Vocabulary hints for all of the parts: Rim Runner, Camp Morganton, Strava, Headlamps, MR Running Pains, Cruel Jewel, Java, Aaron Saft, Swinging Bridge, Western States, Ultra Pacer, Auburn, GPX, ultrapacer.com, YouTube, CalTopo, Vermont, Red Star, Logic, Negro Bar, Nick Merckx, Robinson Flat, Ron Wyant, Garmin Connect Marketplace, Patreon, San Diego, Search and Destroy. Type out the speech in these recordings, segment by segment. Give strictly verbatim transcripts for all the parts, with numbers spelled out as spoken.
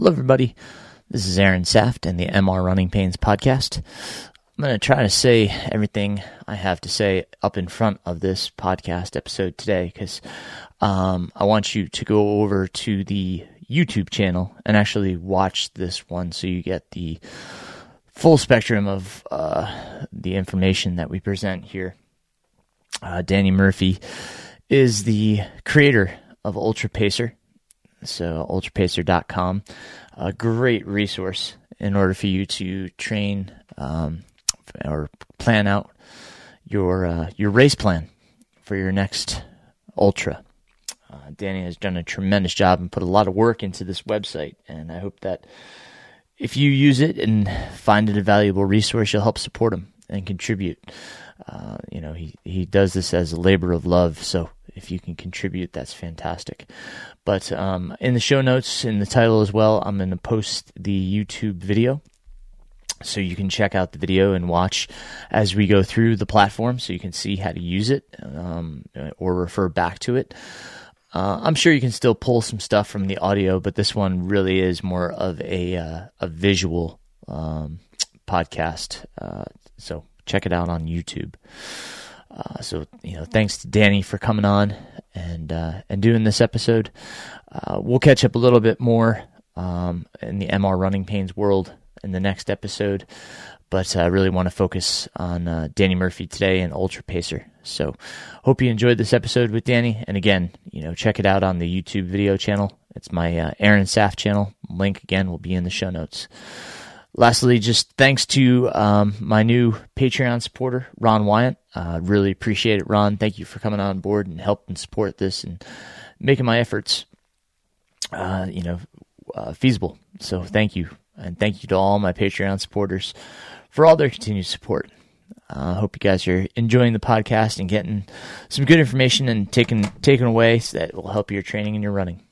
Hello, everybody. This is Aaron Saft and the M R Running Pains podcast. I'm going to try to say everything I have to say up in front of this podcast episode today because um, I want you to go over to the YouTube channel and actually watch this one so you get the full spectrum of uh, the information that we present here. Uh, Danny Murphy is the creator of Ultra Pacer. So ultra pacer dot com, a great resource in order for you to train um, or plan out your uh, your race plan for your next ultra. Uh, Danny has done a tremendous job and put a lot of work into this website, and I hope that if you use it and find it a valuable resource, you'll help support him and contribute. Uh, you know, he, he does this as a labor of love, so if you can contribute, that's fantastic. But um, in the show notes, in the title as well, I'm going to post the YouTube video so you can check out the video and watch as we go through the platform so you can see how to use it um, or refer back to it. Uh, I'm sure you can still pull some stuff from the audio, but this one really is more of a, uh, a visual um, podcast. Uh, so check it out on YouTube. Uh, so, you know, thanks to Danny for coming on and uh, and doing this episode. Uh, we'll catch up a little bit more um, in the M R Running Pains world in the next episode, but I really want to focus on uh, Danny Murphy today and Ultra Pacer. So, hope you enjoyed this episode with Danny. And again, you know, check it out on the YouTube video channel. It's my uh, Aaron Saft channel. Link again will be in the show notes. Lastly, just thanks to um, my new Patreon supporter, Ron Wyant. Uh, really appreciate it, Ron. Thank you for coming on board and helping support this and making my efforts, uh, you know, uh, feasible. So thank you, and thank you to all my Patreon supporters for all their continued support. I uh, hope you guys are enjoying the podcast and getting some good information and taking taking away so that will help your training and your running.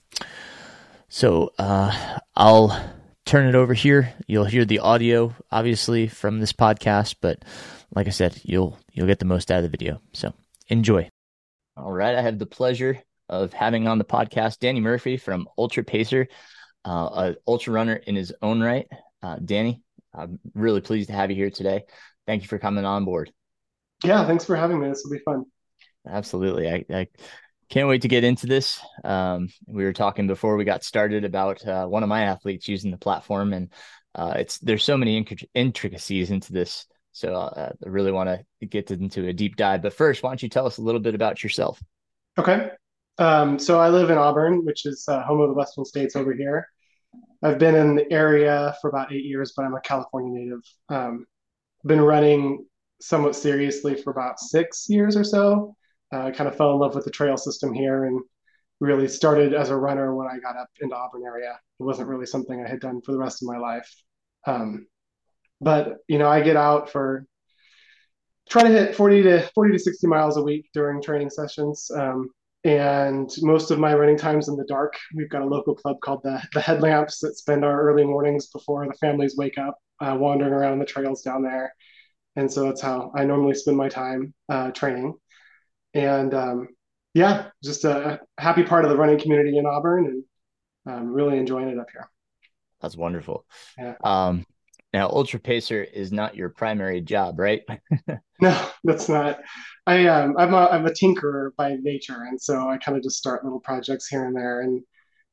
So uh, I'll turn it over here. You'll hear the audio obviously from this podcast, but like I said, you'll you'll get the most out of the video. So enjoy. All right, I have the pleasure of having on the podcast Danny Murphy from Ultra Pacer, uh, an ultra runner in his own right. Uh, Danny, I'm really pleased to have you here today. Thank you for coming on board. Yeah, thanks for having me. This will be fun. Absolutely. I, I can't wait to get into this. Um, we were talking before we got started about uh, one of my athletes using the platform, and uh, it's there's so many intric- intricacies into this. So uh, I really want to get into a deep dive. But first, why don't you tell us a little bit about yourself? Okay. Um, so I live in Auburn, which is uh, home of the Western States over here. I've been in the area for about eight years, but I'm a California native. Um, been running somewhat seriously for about six years or so. I uh, kind of fell in love with the trail system here and really started as a runner when I got up into Auburn area. It wasn't really something I had done for the rest of my life. Um, but, you know, I get out for try to hit forty to sixty miles a week during training sessions. Um, and most of my running time's in the dark. We've got a local club called the, the Headlamps that spend our early mornings before the families wake up uh, wandering around the trails down there. And so that's how I normally spend my time uh, training. And um, yeah, just a happy part of the running community in Auburn, and I'm really enjoying it up here. That's wonderful. Yeah. Um, now, Ultra Pacer is not your primary job, right? No, that's not. I um, I'm a I'm a tinkerer by nature, and so I kind of just start little projects here and there. And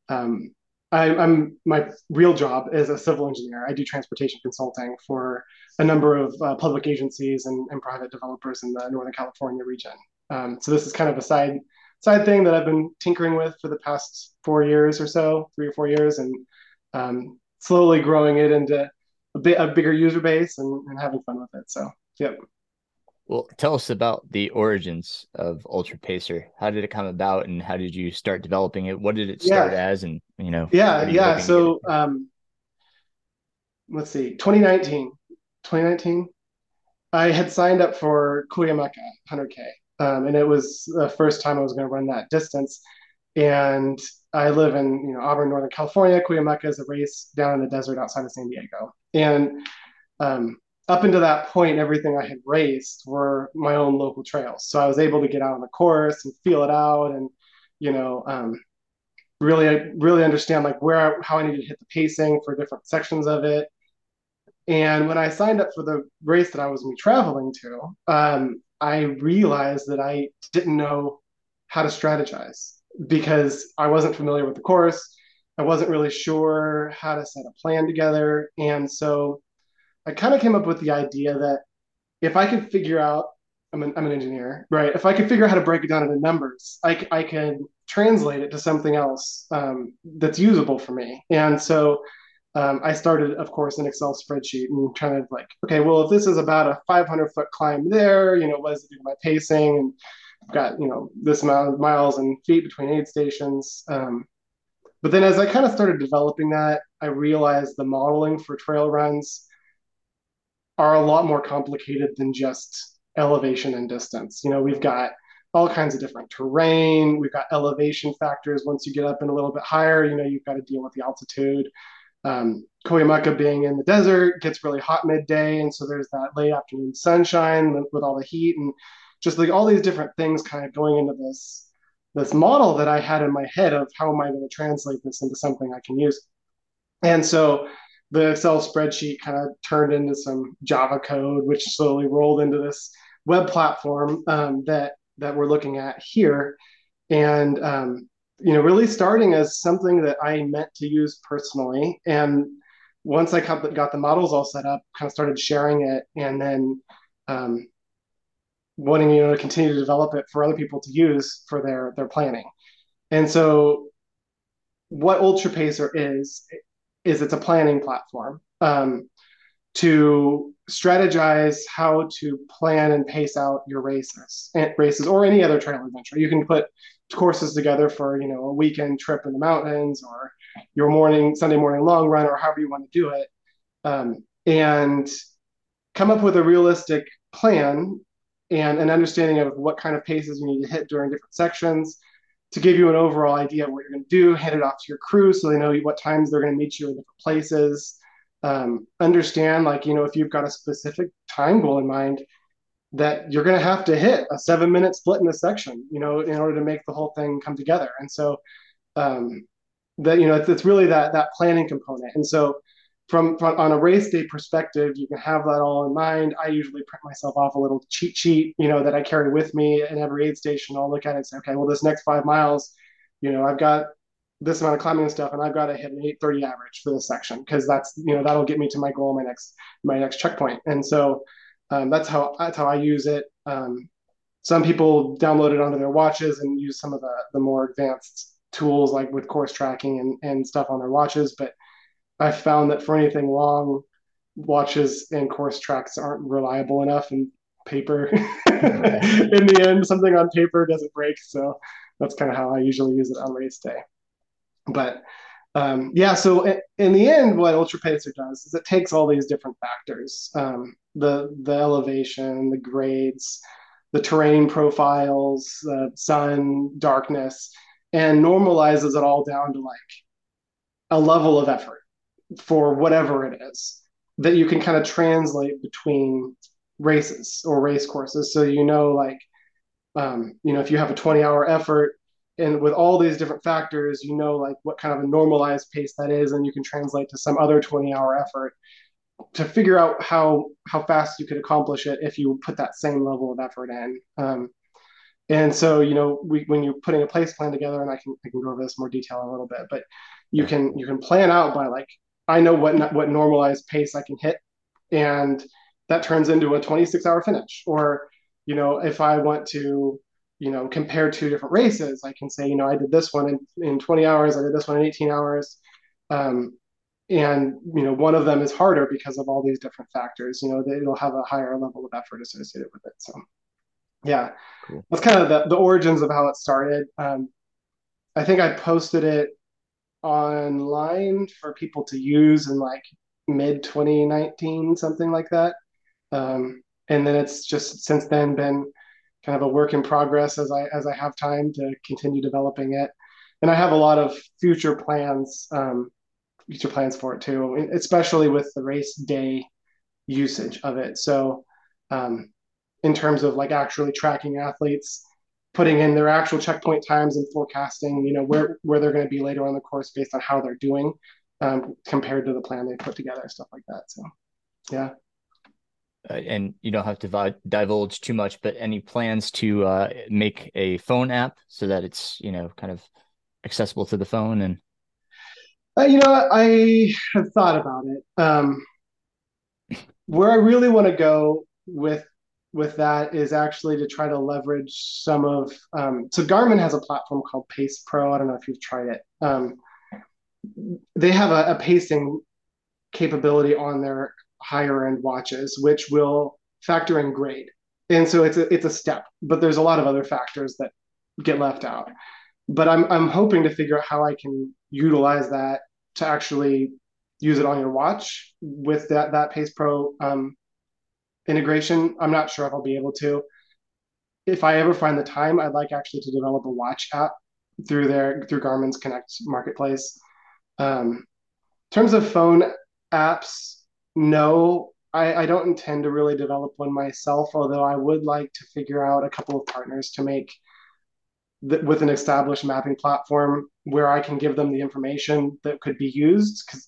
um, I, I'm my real job is a civil engineer. I do transportation consulting for a number of uh, public agencies and, and private developers in the Northern California region. Um, so this is kind of a side side thing that I've been tinkering with for the past four years or so, three or four years, and um, slowly growing it into a bit a bigger user base and, and having fun with it. So, yep. Well, tell us about the origins of Ultra Pacer. How did it come about, and how did you start developing it? What did it start yeah. as, and you know? Yeah, yeah. So, um, let's see, twenty nineteen I had signed up for Cuyamaca one hundred K. Um, and it was the first time I was going to run that distance. And I live in, you know, Auburn, Northern California. Cuyamaca is a race down in the desert outside of San Diego. And um, up until that point, everything I had raced were my own local trails. So I was able to get out on the course and feel it out and, you know, um, really, really understand like where, how I needed to hit the pacing for different sections of it. And when I signed up for the race that I was going to be traveling to, um, I realized that I didn't know how to strategize because I wasn't familiar with the course. I wasn't really sure how to set a plan together. And so I kind of came up with the idea that if I could figure out, I'm an, I'm an engineer, right? If I could figure out how to break it down into numbers, I, I could translate it to something else um, that's usable for me. And so um, I started, of course, an Excel spreadsheet and trying to like, okay, well, if this is about a five hundred foot climb there, you know, what does it do to my pacing? And I've got, you know, this amount of miles and feet between aid stations. Um, but then as I kind of started developing that, I realized the modeling for trail runs are a lot more complicated than just elevation and distance. You know, we've got all kinds of different terrain. We've got elevation factors. Once you get up and a little bit higher, you know, you've got to deal with the altitude. Um, Cuyamaca being in the desert gets really hot midday. And so there's that late afternoon sunshine with, with all the heat and just like all these different things kind of going into this, this model that I had in my head of how am I going to translate this into something I can use. And so the Excel spreadsheet kind of turned into some Java code, which slowly rolled into this web platform um, that that we're looking at here. And, um, you know, really starting as something that I meant to use personally. And once I got the models all set up, kind of started sharing it and then um, wanting, you know, to continue to develop it for other people to use for their, their planning. And so what Ultra Pacer is, is it's a planning platform um, to strategize how to plan and pace out your races, races or any other trail adventure. You can put courses together for, you know, a weekend trip in the mountains or your morning, Sunday morning long run or however you want to do it, um, and come up with a realistic plan and an understanding of what kind of paces you need to hit during different sections, to give you an overall idea of what you're going to do, hand it off to your crew so they know what times they're going to meet you in different places. Um, understand, like, you know, if you've got a specific time goal in mind that you're going to have to hit a seven minute split in this section, you know, in order to make the whole thing come together. And so um, that, you know, it's, it's really that that planning component. And so from, from on a race day perspective, you can have that all in mind. I usually print myself off a little cheat sheet, you know, that I carry with me in every aid station. I'll look at it and say, okay, well, this next five miles, you know, I've got this amount of climbing stuff and I've got to hit an eight thirty average for this section because that's, you know, that'll get me to my goal, my next, my next checkpoint. And so um, that's how, that's how I use it. Um, some people download it onto their watches and use some of the, the more advanced tools like with course tracking and, and stuff on their watches. But I found that for anything long, watches and course tracks aren't reliable enough, and paper, in the end, something on paper doesn't break. So that's kind of how I usually use it on race day. But um, yeah, so in, in the end, what Ultra Pacer does is it takes all these different factors, um, the, the elevation, the grades, the terrain profiles, the sun, darkness, and normalizes it all down to like a level of effort for whatever it is that you can kind of translate between races or race courses. So, you know, like, um, you know, if you have a twenty hour effort and with all these different factors, you know, like what kind of a normalized pace that is, and you can translate to some other twenty hour effort to figure out how, how fast you could accomplish it if you put that same level of effort in. Um, and so, you know, we, when you're putting a place plan together, and I can, I can go over this in more detail in a little bit, but you can, you can plan out by like, I know what what normalized pace I can hit, and that turns into a twenty-six hour finish. Or, you know, if I want to, you know, compare two different races, I can say, you know, I did this one in, in twenty hours, I did this one in eighteen hours. Um, and, you know, one of them is harder because of all these different factors, you know, that it'll have a higher level of effort associated with it. So, yeah, cool. That's kind of the, the origins of how it started. Um, I think I posted it online for people to use in like mid twenty nineteen, something like that, um and then it's just since then been kind of a work in progress as I as I have time to continue developing it. And I have a lot of future plans um future plans for it too, especially with the race day usage of it. So um in terms of like actually tracking athletes, putting in their actual checkpoint times and forecasting, you know, where, where they're going to be later on the course based on how they're doing um, compared to the plan they put together, stuff like that. So, yeah. Uh, and you don't have to divulge too much, but any plans to uh, make a phone app so that it's, you know, kind of accessible to the phone? And uh, you know, I have thought about it. Um, where I really want to go with with that is actually to try to leverage some of, um, so Garmin has a platform called Pace Pro. I don't know if you've tried it. Um, they have a, a pacing capability on their higher end watches, which will factor in grade. And so it's a, it's a step, but there's a lot of other factors that get left out. But I'm I'm hoping to figure out how I can utilize that to actually use it on your watch with that, that Pace Pro um, integration. I'm not sure if I'll be able to. If I ever find the time, I'd like actually to develop a watch app through their through Garmin's Connect Marketplace. Um, in terms of phone apps, no, I, I don't intend to really develop one myself, although I would like to figure out a couple of partners to make th- with an established mapping platform where I can give them the information that could be used, because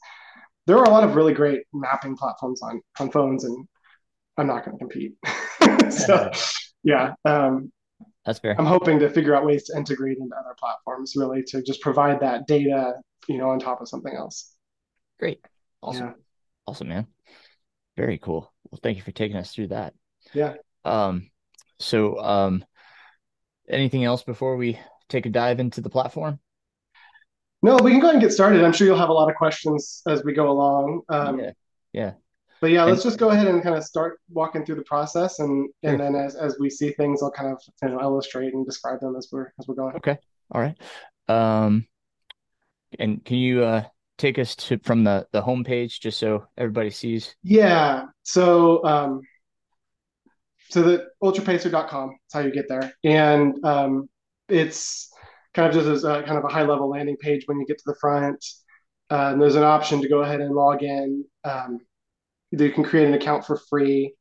there are a lot of really great mapping platforms on, on phones, and I'm not going to compete. So, yeah, um, that's fair. I'm hoping to figure out ways to integrate into other platforms, really, to just provide that data, you know, on top of something else. Great. Awesome. Yeah. Awesome, man. Very cool. Well, thank you for taking us through that. Yeah. Um, so um, anything else before we take a dive into the platform? No, we can go ahead and get started. I'm sure you'll have a lot of questions as we go along. Um, yeah. Yeah. But yeah, let's just go ahead and kind of start walking through the process, and and then as, as we see things, I'll kind of, you know, illustrate and describe them as we're as we're going. Okay. All right. Um, and can you uh, take us to from the the homepage just so everybody sees? Yeah. So um, so the ultrapacer dot com is how you get there, and um, it's kind of just as a, kind of a high level landing page when you get to the front. Uh, and there's an option to go ahead and log in. Um, You can create an account for free.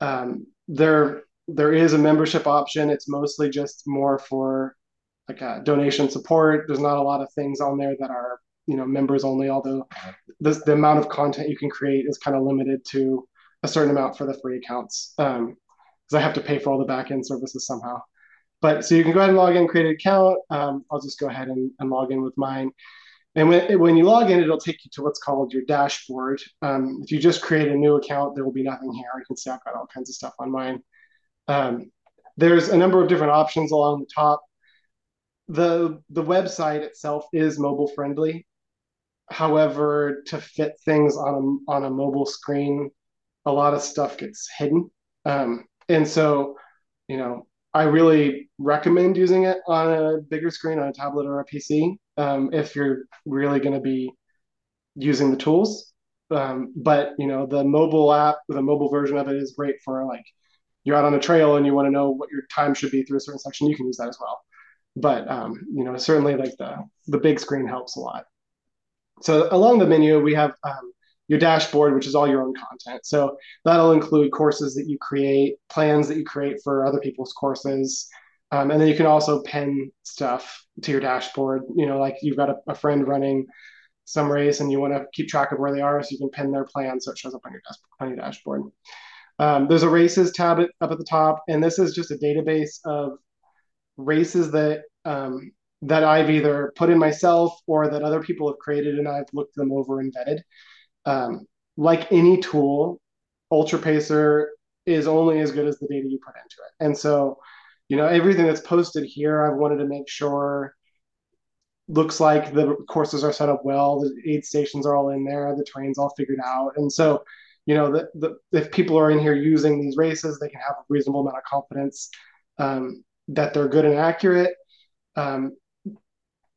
Um, there, there is a membership option. It's mostly just more for like a donation support. There's not a lot of things on there that are, you know, members only. Although this, the amount of content you can create is kind of limited to a certain amount for the free accounts, because um, I have to pay for all the back end services somehow. But so you can go ahead and log in, create an account. Um, I'll just go ahead and, and log in with mine. And when, when you log in, it'll take you to what's called your dashboard. Um, if you just create a new account, there will be nothing here. You can see I've got all kinds of stuff on mine. Um, there's a number of different options along the top. The, the website itself is mobile friendly. However, to fit things on a, on a mobile screen, a lot of stuff gets hidden. Um, and so, you know, I really recommend using it on a bigger screen, on a tablet or a P C, um, if you're really going to be using the tools. Um, but, you know, the mobile app, the mobile version of it is great for, like, you're out on a trail and you want to know what your time should be through a certain section, you can use that as well. But, um, you know, certainly, like, the, the big screen helps a lot. So along the menu, we have um, your dashboard, which is all your own content. So that'll include courses that you create, plans that you create for other people's courses. Um, and then you can also pin stuff to your dashboard. You know, like you've got a, a friend running some race and you want to keep track of where they are, so you can pin their plan so it shows up on your, desk, on your dashboard. Um, there's a races tab at, up at the top. And this is just a database of races that um, that I've either put in myself or that other people have created, and I've looked them over and vetted. Um, like any tool, UltraPacer is only as good as the data you put into it. And so, you know, everything that's posted here, I've wanted to make sure looks like the courses are set up well, the aid stations are all in there, the terrain's all figured out. And so, you know, the, the, if people are in here using these races, they can have a reasonable amount of confidence um, that they're good and accurate. Um,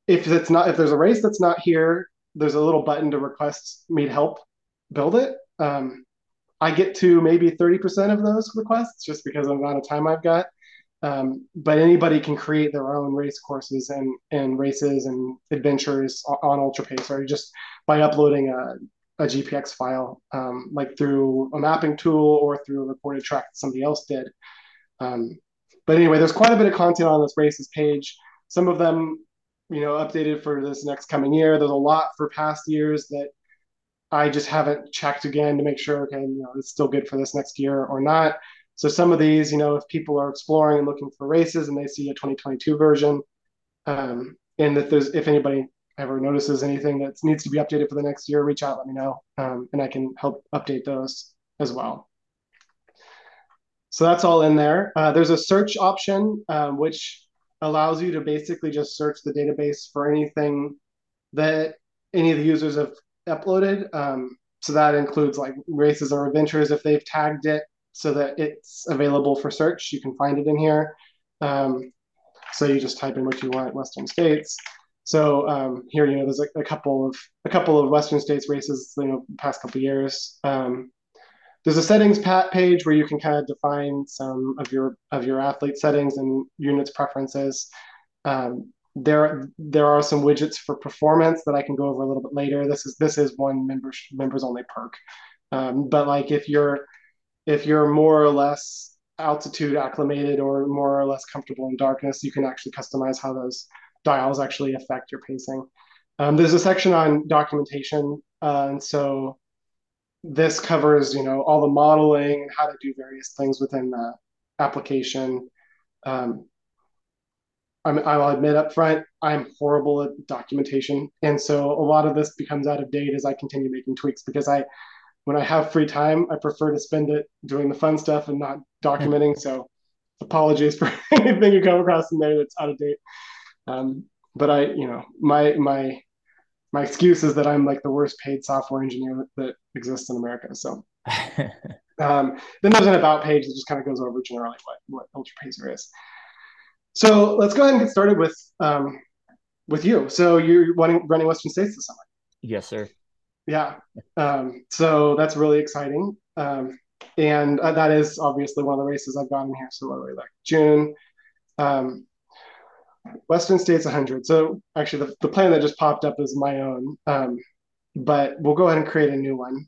if it's not, if there's a race that's not here, there's a little button to request me to help build it. Um, I get to maybe thirty percent of those requests just because of the amount of time I've got. Um, but anybody can create their own race courses and, and races and adventures on UltraPacer just by uploading a, a G P X file, um, like through a mapping tool or through a recorded track that somebody else did. Um, But anyway, there's quite a bit of content on this races page. Some of them, you know, updated for this next coming year. There's a lot for past years that I just haven't checked again to make sure, okay, you know, it's still good for this next year or not. So some of these, you know, if people are exploring and looking for races and they see a twenty twenty-two version, um, and that there's, if anybody ever notices anything that needs to be updated for the next year, reach out, let me know, um, and I can help update those as well. So that's all in there. Uh, there's a search option, um, which allows you to basically just search the database for anything that any of the users have uploaded. Um, so that includes like races or adventures if they've tagged it so that it's available for search. You can find it in here. Um, so you just type in what you want, Western States. So um, here, you know, there's a, a couple of a couple of Western States races, you know, past couple of years. Um, there's a settings page where you can kind of define some of your of your athlete settings and units preferences. Um, there there are some widgets for performance that I can go over a little bit later. This is this is one members members only perk, um, but like if you're if you're more or less altitude acclimated or more or less comfortable in darkness, you can actually customize how those dials actually affect your pacing. Um, there's a section on documentation, uh, and so this covers, you know, all the modeling and how to do various things within the application. Um, I'm, I'll admit up front, I'm horrible at documentation, and so a lot of this becomes out of date as I continue making tweaks because I, when I have free time, I prefer to spend it doing the fun stuff and not documenting. So apologies for anything you come across in there that's out of date. Um, but I, you know, my, my, my excuse is that I'm like the worst paid software engineer that exists in America. So, um, then there's an about page that just kind of goes over generally what, what Ultra Pacer is. So let's go ahead and get started with, um, with you. So you're running, running Western States this summer. Yes, sir. Yeah. Um, so that's really exciting. Um, and uh, that is obviously one of the races I've gotten here. So literally like June, um, Western States one hundred. So actually the, the plan that just popped up is my own, um, but we'll go ahead and create a new one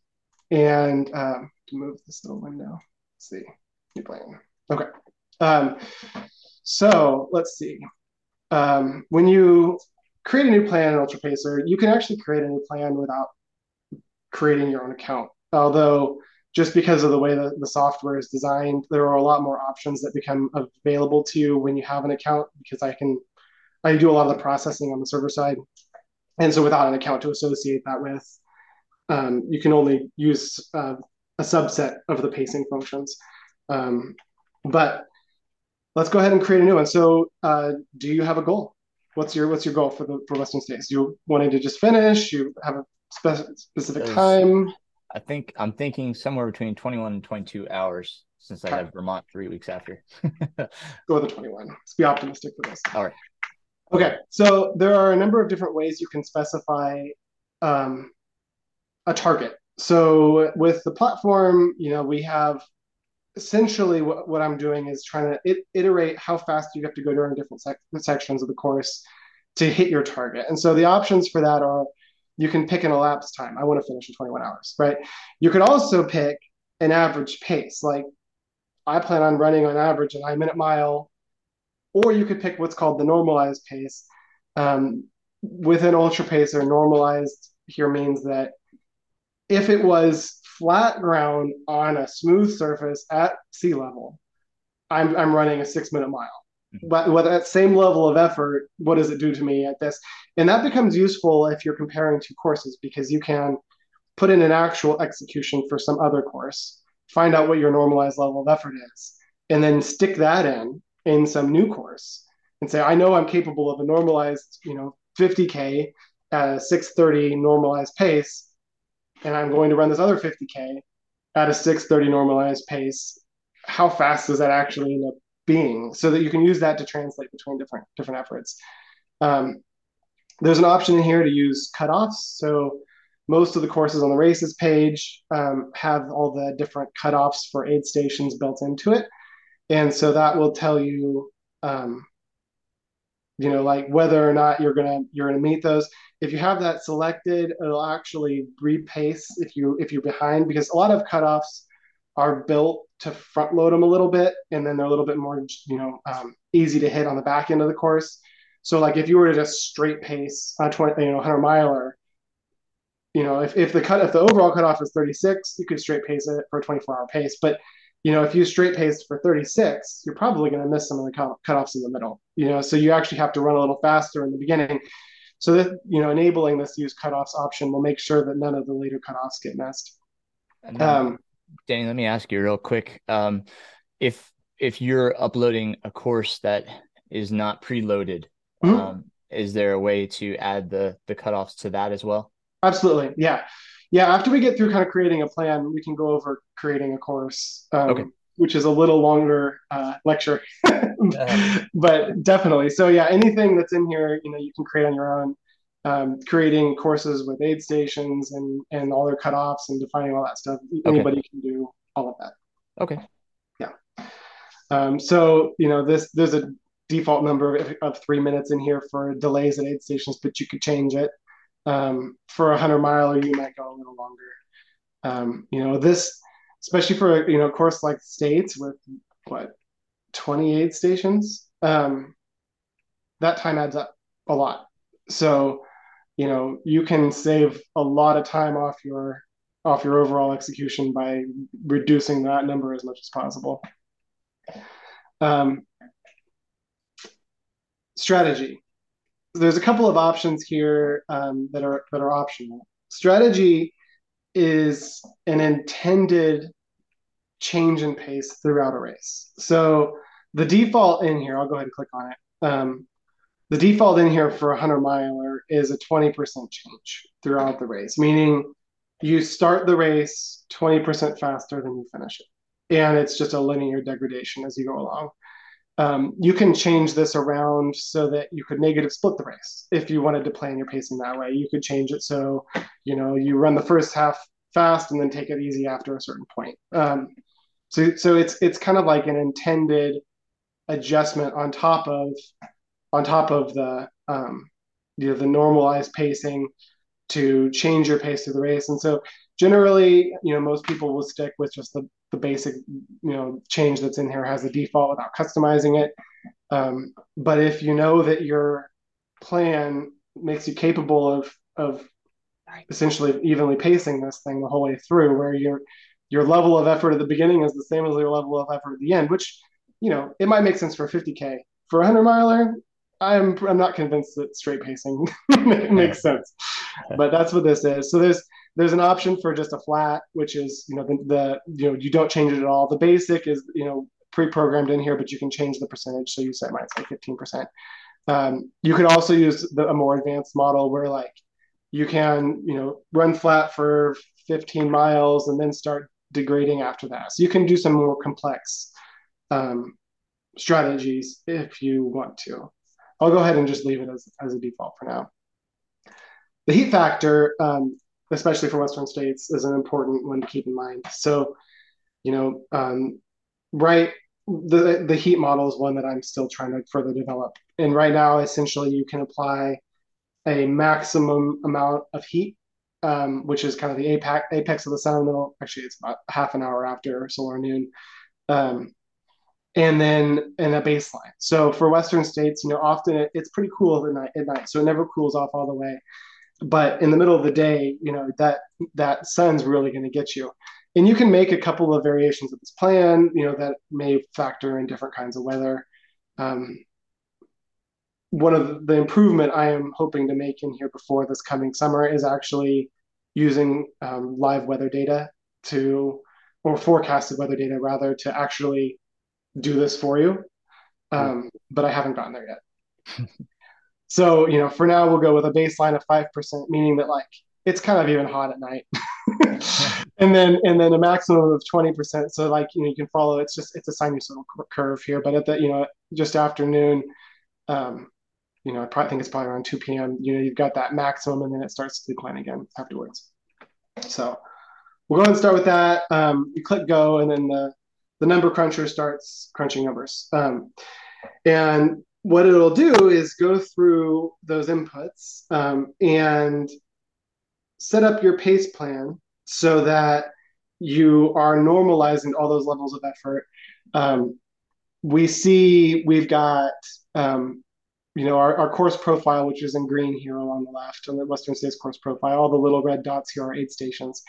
and um, move this little window. Let's see, new plan. Okay. Um, so let's see. Um, when you create a new plan in Ultra Pacer, you can actually create a new plan without creating your own account. Although just because of the way that the software is designed, there are a lot more options that become available to you when you have an account because I can, I do a lot of the processing on the server side. And so without an account to associate that with, um, you can only use uh, a subset of the pacing functions. Um, but let's go ahead and create a new one. So uh, do you have a goal? What's your what's your goal for, the, for Western States? You wanting to just finish? You have a spe specific There's... time? I think I'm thinking somewhere between twenty-one and twenty-two hours since okay. I have Vermont three weeks after. Go with the twenty-one. Let's be optimistic for this. All right. Okay. So there are a number of different ways you can specify um, a target. So with the platform, you know, we have essentially what, what I'm doing is trying to it, iterate how fast you have to go during different sec sections of the course to hit your target. And so the options for that are, you can pick an elapsed time. I want to finish in twenty-one hours, right? You could also pick an average pace. Like I plan on running on average a nine minute mile, or you could pick what's called the normalized pace. Um, with an Ultra Pacer, normalized here means that if it was flat ground on a smooth surface at sea level, I'm, I'm running a six minute mile. But with that same level of effort, what does it do to me at this? And that becomes useful if you're comparing two courses because you can put in an actual execution for some other course, find out what your normalized level of effort is, and then stick that in in some new course and say, I know I'm capable of a normalized, you know, fifty K at a six thirty normalized pace, and I'm going to run this other fifty K at a six thirty normalized pace. How fast does that actually end up being, so that you can use that to translate between different different efforts. Um, there's an option in here to use cutoffs. So most of the courses on the races page um, have all the different cutoffs for aid stations built into it. And so that will tell you, um, you know, like whether or not you're gonna you're gonna meet those. If you have that selected, it'll actually repace if you if you're behind because a lot of cutoffs are built to front load them a little bit, and then they're a little bit more, you know, um, easy to hit on the back end of the course. So like if you were to just straight pace on twenty, you know, hundred miler, you know, if, if the cut, if the overall cutoff is thirty-six, you could straight pace it for a twenty-four hour pace. But, you know, if you straight pace for thirty-six, you're probably going to miss some of the cut, cutoffs in the middle, you know, so you actually have to run a little faster in the beginning. So that, you know, enabling this use cutoffs option will make sure that none of the later cutoffs get missed. Then, um, Danny, let me ask you real quick. Um, if, if you're uploading a course that is not preloaded, mm-hmm. um, is there a way to add the, the cutoffs to that as well? Absolutely. Yeah. Yeah. After we get through kind of creating a plan, we can go over creating a course, um, okay. which is a little longer uh, lecture, uh-huh. but definitely. So yeah, anything that's in here, you know, you can create on your own, um, creating courses with aid stations and, and all their cutoffs and defining all that stuff. Okay. Anybody can do all of that. Okay. Yeah. Um, so, you know, this, there's a default number of, of three minutes in here for delays at aid stations, but you could change it. Um, for a hundred miler, you might go a little longer. Um, you know, this, especially for, you know, a course like States with what, twenty-eight stations, um, that time adds up a lot. So, you know, you can save a lot of time off your, off your overall execution by reducing that number as much as possible. Um, strategy. There's a couple of options here um, that are that are optional. Strategy is an intended change in pace throughout a race. So the default in here, I'll go ahead and click on it. Um, the default in here for a hundred miler is a twenty percent change throughout the race, meaning you start the race twenty percent faster than you finish it. And it's just a linear degradation as you go along. Um, you can change this around so that you could negative split the race. If you wanted to plan your pacing that way, you could change it. So, you know, you run the first half fast and then take it easy after a certain point. Um, so, so it's, it's kind of like an intended adjustment on top of, on top of the, um, you know, the normalized pacing to change your pace through the race. And so generally, you know, most people will stick with just the, the basic, you know, change that's in here has a default without customizing it. Um, but if you know that your plan makes you capable of of essentially evenly pacing this thing the whole way through, where your your level of effort at the beginning is the same as your level of effort at the end, which, you know, it might make sense for fifty K. For a hundred miler, I'm I'm not convinced that straight pacing makes sense. But that's what this is. So there's There's an option for just a flat, which is, you know, the, the you know, you don't change it at all. The basic is, you know, pre-programmed in here, but you can change the percentage. So you set mine like fifteen percent. Um, you could also use the, a more advanced model where like you can, you know, run flat for fifteen miles and then start degrading after that. So you can do some more complex um, strategies if you want to. I'll go ahead and just leave it as, as a default for now. The heat factor, um, especially for Western States, is an important one to keep in mind. So, you know, um, right, the the heat model is one that I'm still trying to further develop. And right now, essentially, you can apply a maximum amount of heat, um, which is kind of the apex, apex of the sun in the middle. Actually, it's about half an hour after solar noon. Um, and then in a baseline. So for Western States, you know, often it, it's pretty cool at night, at night, so it never cools off all the way. But in the middle of the day, you know, that that sun's really going to get you. And you can make a couple of variations of this plan, you know, that may factor in different kinds of weather. Um, one of the improvement I am hoping to make in here before this coming summer is actually using um, live weather data to, or forecasted weather data rather, to actually do this for you. Um, but I haven't gotten there yet. So, you know, for now, we'll go with a baseline of five percent, meaning that, like, it's kind of even hot at night. and then and then a maximum of twenty percent. So, like, you know, you can follow. It's just, it's a sinusoidal curve here. But at the, you know, just after noon, um, you know, I probably think it's probably around two p m, you know, you've got that maximum, and then it starts to decline again afterwards. So we'll go ahead and start with that. Um, you click go, and then the, the number cruncher starts crunching numbers. Um, and... What it'll do is go through those inputs um, and set up your pace plan so that you are normalizing all those levels of effort. Um, we see we've got, um, you know, our, our course profile, which is in green here along the left, on the Western States course profile. All the little red dots here are aid stations.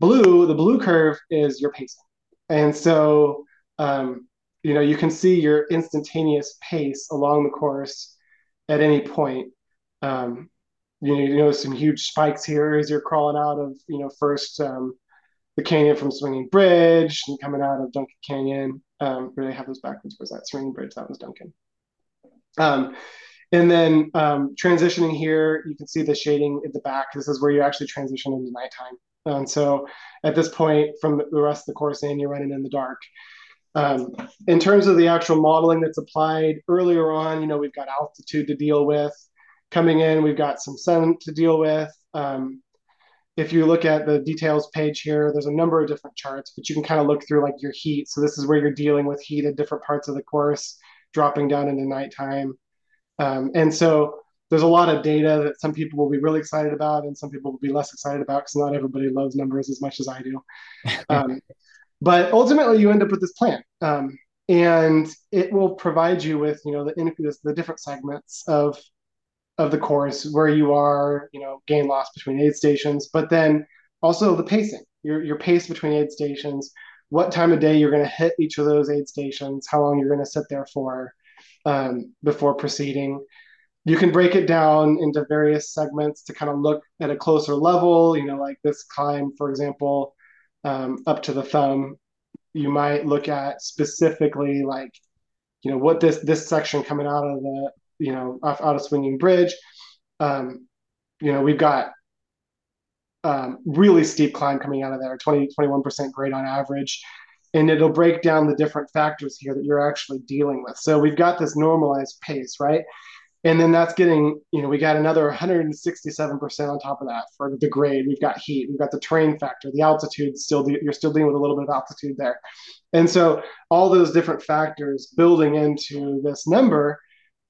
Blue, the blue curve is your pacing. And so, um, you know, you can see your instantaneous pace along the course at any point. Um, you know, you notice some huge spikes here as you're crawling out of, you know, first um, the canyon from Swinging Bridge and coming out of Duncan Canyon. Um, really have those backwards. Was that Swinging Bridge? That was Duncan. Um, and then um, transitioning here, you can see the shading at the back. This is where you actually transition into nighttime. And so at this point, from the rest of the course in, you're running in the dark. Um, in terms of the actual modeling that's applied earlier on, you know, we've got altitude to deal with. Coming in, we've got some sun to deal with. Um, if you look at the details page here, there's a number of different charts, but you can kind of look through like your heat. So this is where you're dealing with heat at different parts of the course, dropping down into nighttime. Um, and so there's a lot of data that some people will be really excited about and some people will be less excited about because not everybody loves numbers as much as I do. Um, but ultimately, you end up with this plan. Um, and it will provide you with, you know, the, the different segments of, of the course where you are, you know, gain loss between aid stations, but then also the pacing, your, your pace between aid stations, what time of day you're going to hit each of those aid stations, how long you're going to sit there for um, before proceeding. You can break it down into various segments to kind of look at a closer level, you know, like this climb, for example, um, up to the thumb. You might look at specifically like, you know, what this this section coming out of the, you know, off, out of Swinging Bridge. Um, you know, we've got Um, really steep climb coming out of there, twenty, twenty-one percent grade on average. And it'll break down the different factors here that you're actually dealing with. So we've got this normalized pace, right? And then that's getting, you know, we got another one hundred sixty-seven percent on top of that for the grade. We've got heat, we've got the terrain factor, the altitude, still, you're still dealing with a little bit of altitude there. And so all those different factors building into this number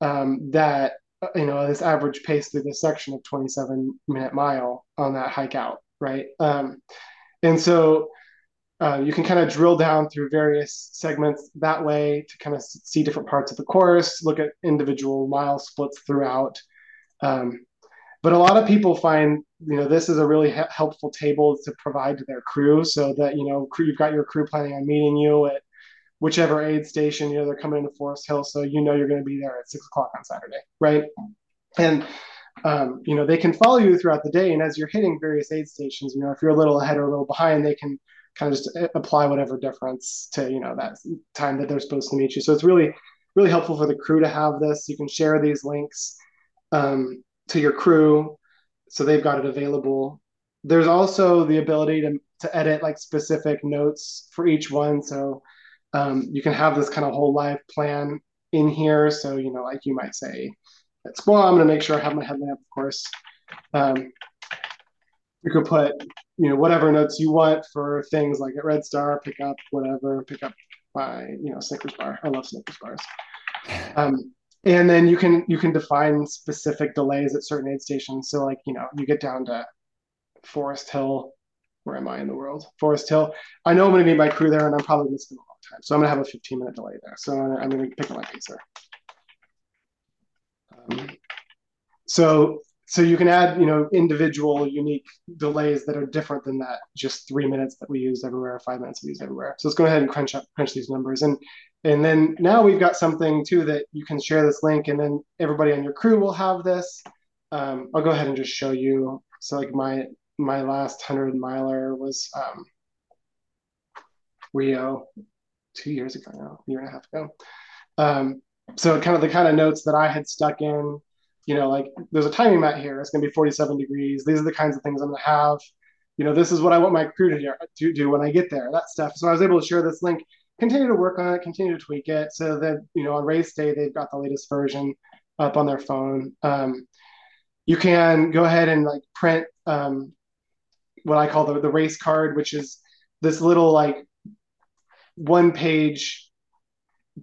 um, that, you know, this average pace through this section of twenty-seven minute mile on that hike out, right? Um, and so uh, you can kind of drill down through various segments that way to kind of see different parts of the course, look at individual mile splits throughout. Um, but a lot of people find, you know, this is a really he- helpful table to provide to their crew so that, you know, crew, you've got your crew planning on meeting you at whichever aid station, you know, they're coming into Forest Hill, so you know you're going to be there at six o'clock on Saturday, right? And, um, you know, they can follow you throughout the day, and as you're hitting various aid stations, you know, if you're a little ahead or a little behind, they can kind of just apply whatever difference to, you know, that time that they're supposed to meet you. So it's really, really helpful for the crew to have this. You can share these links um, to your crew so they've got it available. There's also the ability to, to edit, like, specific notes for each one, so Um, you can have this kind of whole live plan in here. So, you know, like you might say, at school, I'm going to make sure I have my headlamp, of course. Um, you could put, you know, whatever notes you want for things like at Red Star, pick up whatever, pick up my, you know, Snickers bar. I love Snickers bars. Um, and then you can you can define specific delays at certain aid stations. So, like, you know, you get down to Forest Hill. Where am I in the world? Forest Hill. I know I'm going to meet my crew there, and I'm probably going to spend a long time. So I'm going to have a fifteen minute delay there. So I'm going to pick up my pacer. Um, so, so you can add, you know, individual unique delays that are different than that just three minutes that we use everywhere, five minutes we use everywhere. So let's go ahead and crunch up, crunch these numbers. And, and then now we've got something too that you can share this link, and then everybody on your crew will have this. Um, I'll go ahead and just show you. So like my... my last hundred miler was um, Rio two years ago now, a year and a half ago. Um, so kind of the kind of notes that I had stuck in, you know, like there's a timing mat here. It's going to be forty-seven degrees. These are the kinds of things I'm going to have. You know, this is what I want my crew to, to do when I get there, that stuff. So I was able to share this link, continue to work on it, continue to tweak it so that, you know, on race day, they've got the latest version up on their phone. Um, you can go ahead and like print um, what I call the, the race card, which is this little like one page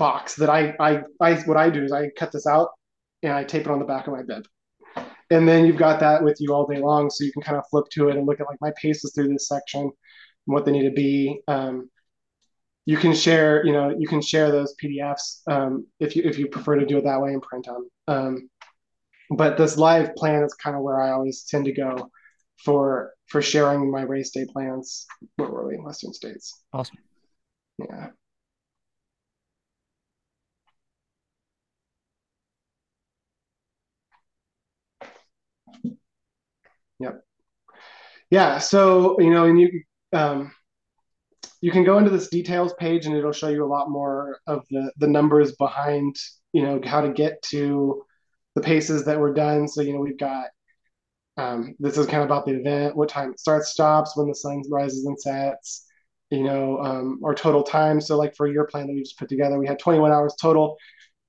box that I, I, I, what I do is I cut this out and I tape it on the back of my bib. And then you've got that with you all day long. So you can kind of flip to it and look at like my paces through this section, and what they need to be. Um, you can share, you know, you can share those P D Fs um, if you if you prefer to do it that way and print them. Um, but this live plan is kind of where I always tend to go for for sharing my race day plans. Where were we? Western States. Awesome. Yeah. Yep. Yeah. So, you know, and you, um, you can go into this details page and it'll show you a lot more of the, the numbers behind, you know, how to get to the paces that were done. So, you know, we've got, um, this is kind of about the event, what time it starts, stops, when the sun rises and sets, you know, um, our total time. So like for your plan that we just put together, we had twenty-one hours total,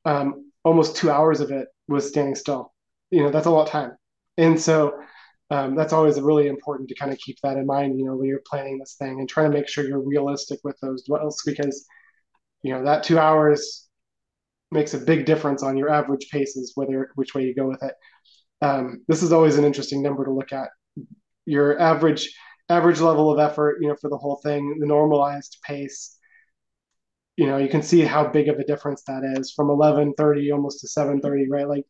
um, almost two hours of it was standing still, you know, that's a lot of time. And so, Um, that's always really important to kind of keep that in mind, you know, when you're planning this thing and trying to make sure you're realistic with those dwells, because, you know, that two hours makes a big difference on your average paces, whether which way you go with it. Um, this is always an interesting number to look at. Your average average level of effort, you know, for the whole thing, the normalized pace, you know, you can see how big of a difference that is from eleven thirty almost to seven thirty, right? Like,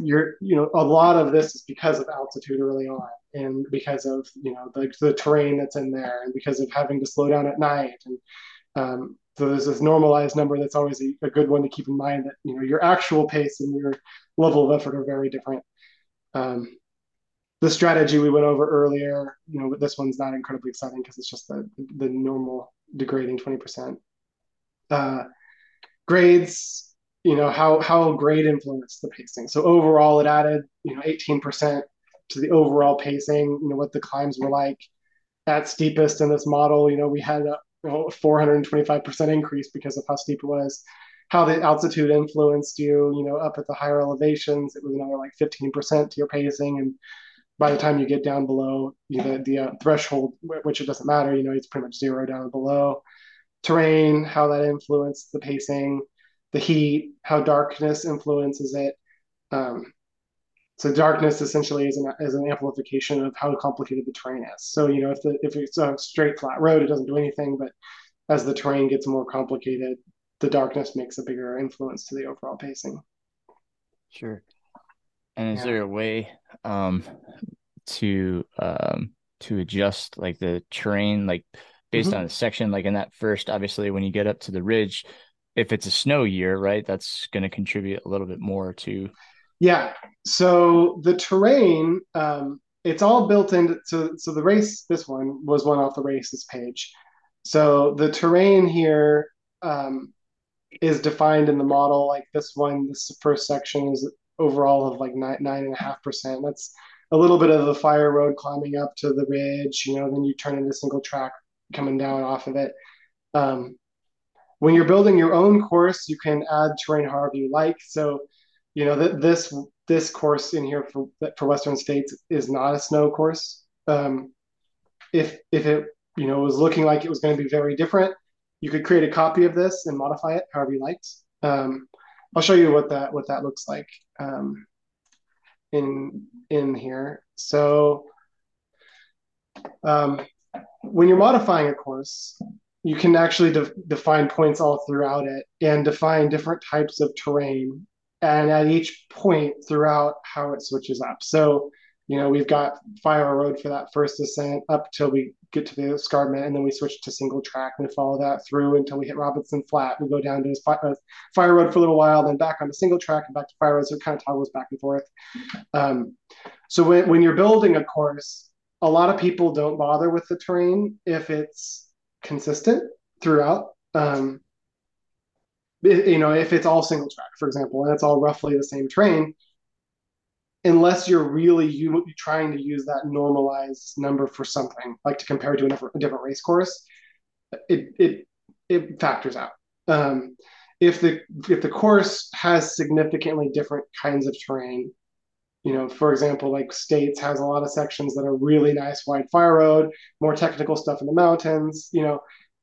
you're, you know, a lot of this is because of altitude early on and because of, you know, the, the terrain that's in there and because of having to slow down at night. And um, so there's this normalized number that's always a, a good one to keep in mind that, you know, your actual pace and your level of effort are very different. Um, the strategy we went over earlier, you know, this one's not incredibly exciting because it's just the, the normal degrading twenty percent. Uh, grades, you know, how, how grade influenced the pacing. So overall it added, you know, eighteen percent to the overall pacing, you know, what the climbs were like. At steepest in this model, you know, we had a you know, four hundred twenty-five percent increase because of how steep it was, how the altitude influenced you, you know, up at the higher elevations, it was another like fifteen percent to your pacing. And by the time you get down below, you know, the, the uh, threshold, which it doesn't matter, you know, it's pretty much zero down below. Terrain, how that influenced the pacing, the heat, how darkness influences it. Um, so darkness essentially is an, is an amplification of how complicated the terrain is. So, you know, if, the, if it's a straight flat road, it doesn't do anything, but as the terrain gets more complicated, the darkness makes a bigger influence to the overall pacing. Sure. And is yeah. there a way um, to um, to adjust like the terrain, like, based mm-hmm. on the section, like in that first, obviously when you get up to the ridge, if it's a snow year, right, that's going to contribute a little bit more to. Yeah. So the terrain, um, it's all built in. So, so the race, this one was one off the races page. So the terrain here um, is defined in the model. Like this one, this first section is overall of like nine, nine and a half percent. That's a little bit of the fire road climbing up to the ridge, you know, then you turn into single track coming down off of it. Um, when you're building your own course, you can add terrain however you like. So, you know, th this this course in here for for Western States is not a snow course. Um, if if it you know was looking like it was going to be very different, you could create a copy of this and modify it however you liked. Um, I'll show you what that what that looks like um, in in here. So. Um, When you're modifying a course, you can actually de define points all throughout it and define different types of terrain and at each point throughout how it switches up. So, you know, we've got fire road for that first ascent up till we get to the escarpment and then we switch to single track and we follow that through until we hit Robinson Flat. We go down to fi uh, fire road for a little while, then back onto single track and back to fire road. So it kind of toggles back and forth. Um, so when, when you're building a course, a lot of people don't bother with the terrain if it's consistent throughout. Um, it, you know, if it's all single track, for example, and it's all roughly the same terrain, unless you're really you, trying to use that normalized number for something, like to compare to a different, a different race course, it it it factors out. Um, if the if the course has significantly different kinds of terrain. You know, for example, like States has a lot of sections that are really nice wide fire road, more technical stuff in the mountains, you know,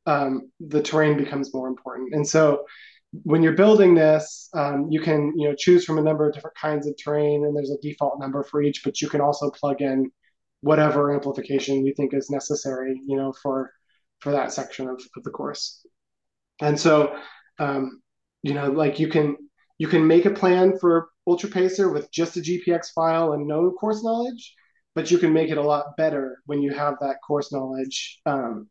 um, the terrain becomes more important. And so when you're building this, um, you can, you know, choose from a number of different kinds of terrain and there's a default number for each, but you can also plug in whatever amplification you think is necessary, you know, for for that section of, of the course. And so, um, you know, like you can, you can make a plan for Ultra Pacer with just a G P X file and no course knowledge, but you can make it a lot better when you have that course knowledge um,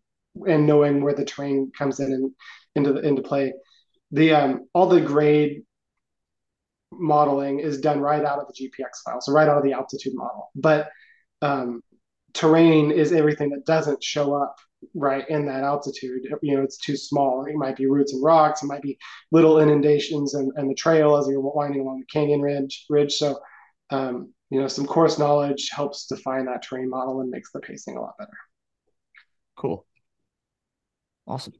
and knowing where the terrain comes in and into the, into play. The um, all the grade modeling is done right out of the G P X file, so right out of the altitude model. But um, terrain is everything that doesn't show up right in that altitude. You know, it's too small. It might be roots and rocks. It might be little inundations and, and the trail as you're winding along the canyon ridge. ridge. So, um, you know, some course knowledge helps define that terrain model and makes the pacing a lot better. Cool. Awesome.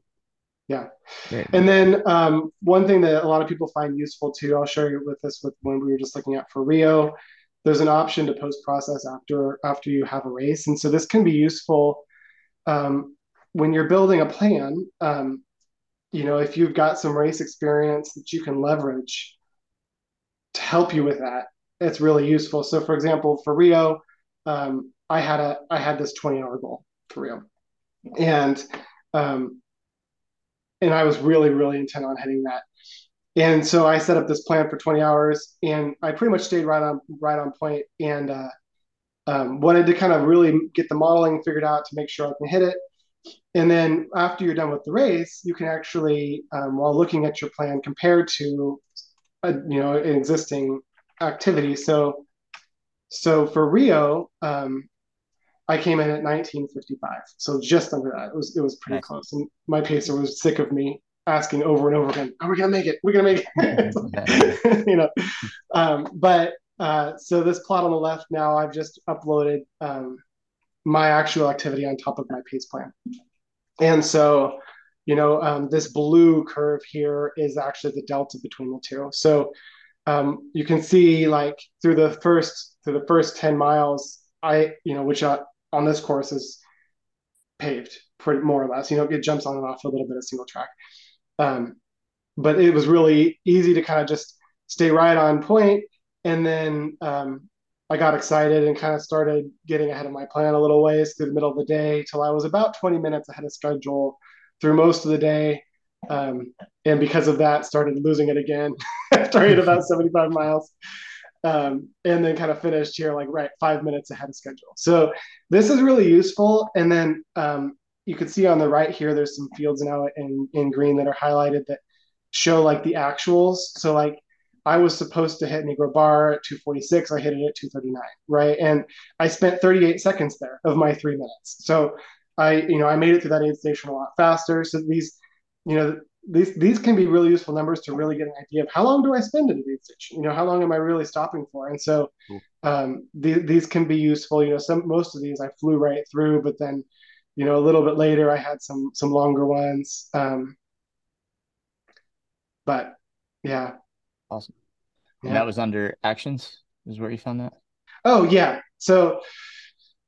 Yeah. Great. And then um, one thing that a lot of people find useful too, I'll share you with this with when we were just looking at for Rio, there's an option to post-process after, after you have a race. And so this can be useful um, when you're building a plan. Um, you know, if you've got some race experience that you can leverage to help you with that, it's really useful. So for example, for Rio, um, I had a, I had this twenty hour goal for Rio, and um, And I was really, really intent on hitting that. And so I set up this plan for twenty hours, and I pretty much stayed right on right on point, and uh, um, wanted to kind of really get the modeling figured out to make sure I can hit it. And then after you're done with the race, you can actually, um, while looking at your plan, compare to a, you know, an existing activity. So, so for Rio, um, I came in at nineteen fifty-five, so just under that. It was it was pretty nice. Close, and my pacer was sick of me asking over and over again, "Are we gonna make it? We're gonna make it," you know. Um, but uh, so this plot on the left now, I've just uploaded um, my actual activity on top of my pace plan, and so you know um, this blue curve here is actually the delta between the two. So um, you can see like through the first through the first ten miles, I you know which I on this course is paved pretty more or less, you know, it jumps on and off a little bit of single track. Um, but it was really easy to kind of just stay right on point. And then um, I got excited and kind of started getting ahead of my plan a little ways through the middle of the day till I was about twenty minutes ahead of schedule through most of the day. Um, and because of that, started losing it again after I hit about seventy-five miles. Um, and then kind of finished here, like right five minutes ahead of schedule. So this is really useful. And then um, you can see on the right here, there's some fields now in, in green that are highlighted that show like the actuals. So like I was supposed to hit Negro Bar at two forty-six. I hit it at two thirty-nine, right? And I spent thirty-eight seconds there of my three minutes. So I, you know, I made it through that aid station a lot faster. So these, you know, These these can be really useful numbers to really get an idea of how long do I spend in the station? You know, how long am I really stopping for? And so um, th these can be useful. You know, some most of these I flew right through, but then, you know, a little bit later I had some some longer ones. Um, but yeah, awesome. Yeah. And that was under actions, is where you found that? Oh yeah, so.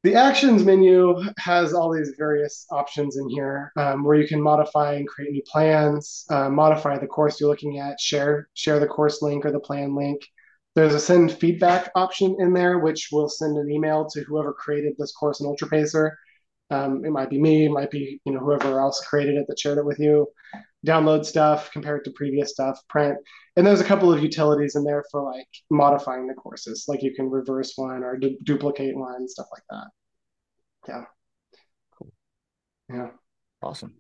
The actions menu has all these various options in here um, where you can modify and create new plans, uh, modify the course you're looking at, share share the course link or the plan link. There's a send feedback option in there, which will send an email to whoever created this course in Ultra Pacer. Um, it might be me, it might be you know whoever else created it that shared it with you. Download stuff, compare it to previous stuff, print. And there's a couple of utilities in there for like modifying the courses. Like you can reverse one or du duplicate one, stuff like that. Yeah. Cool. Yeah. Awesome.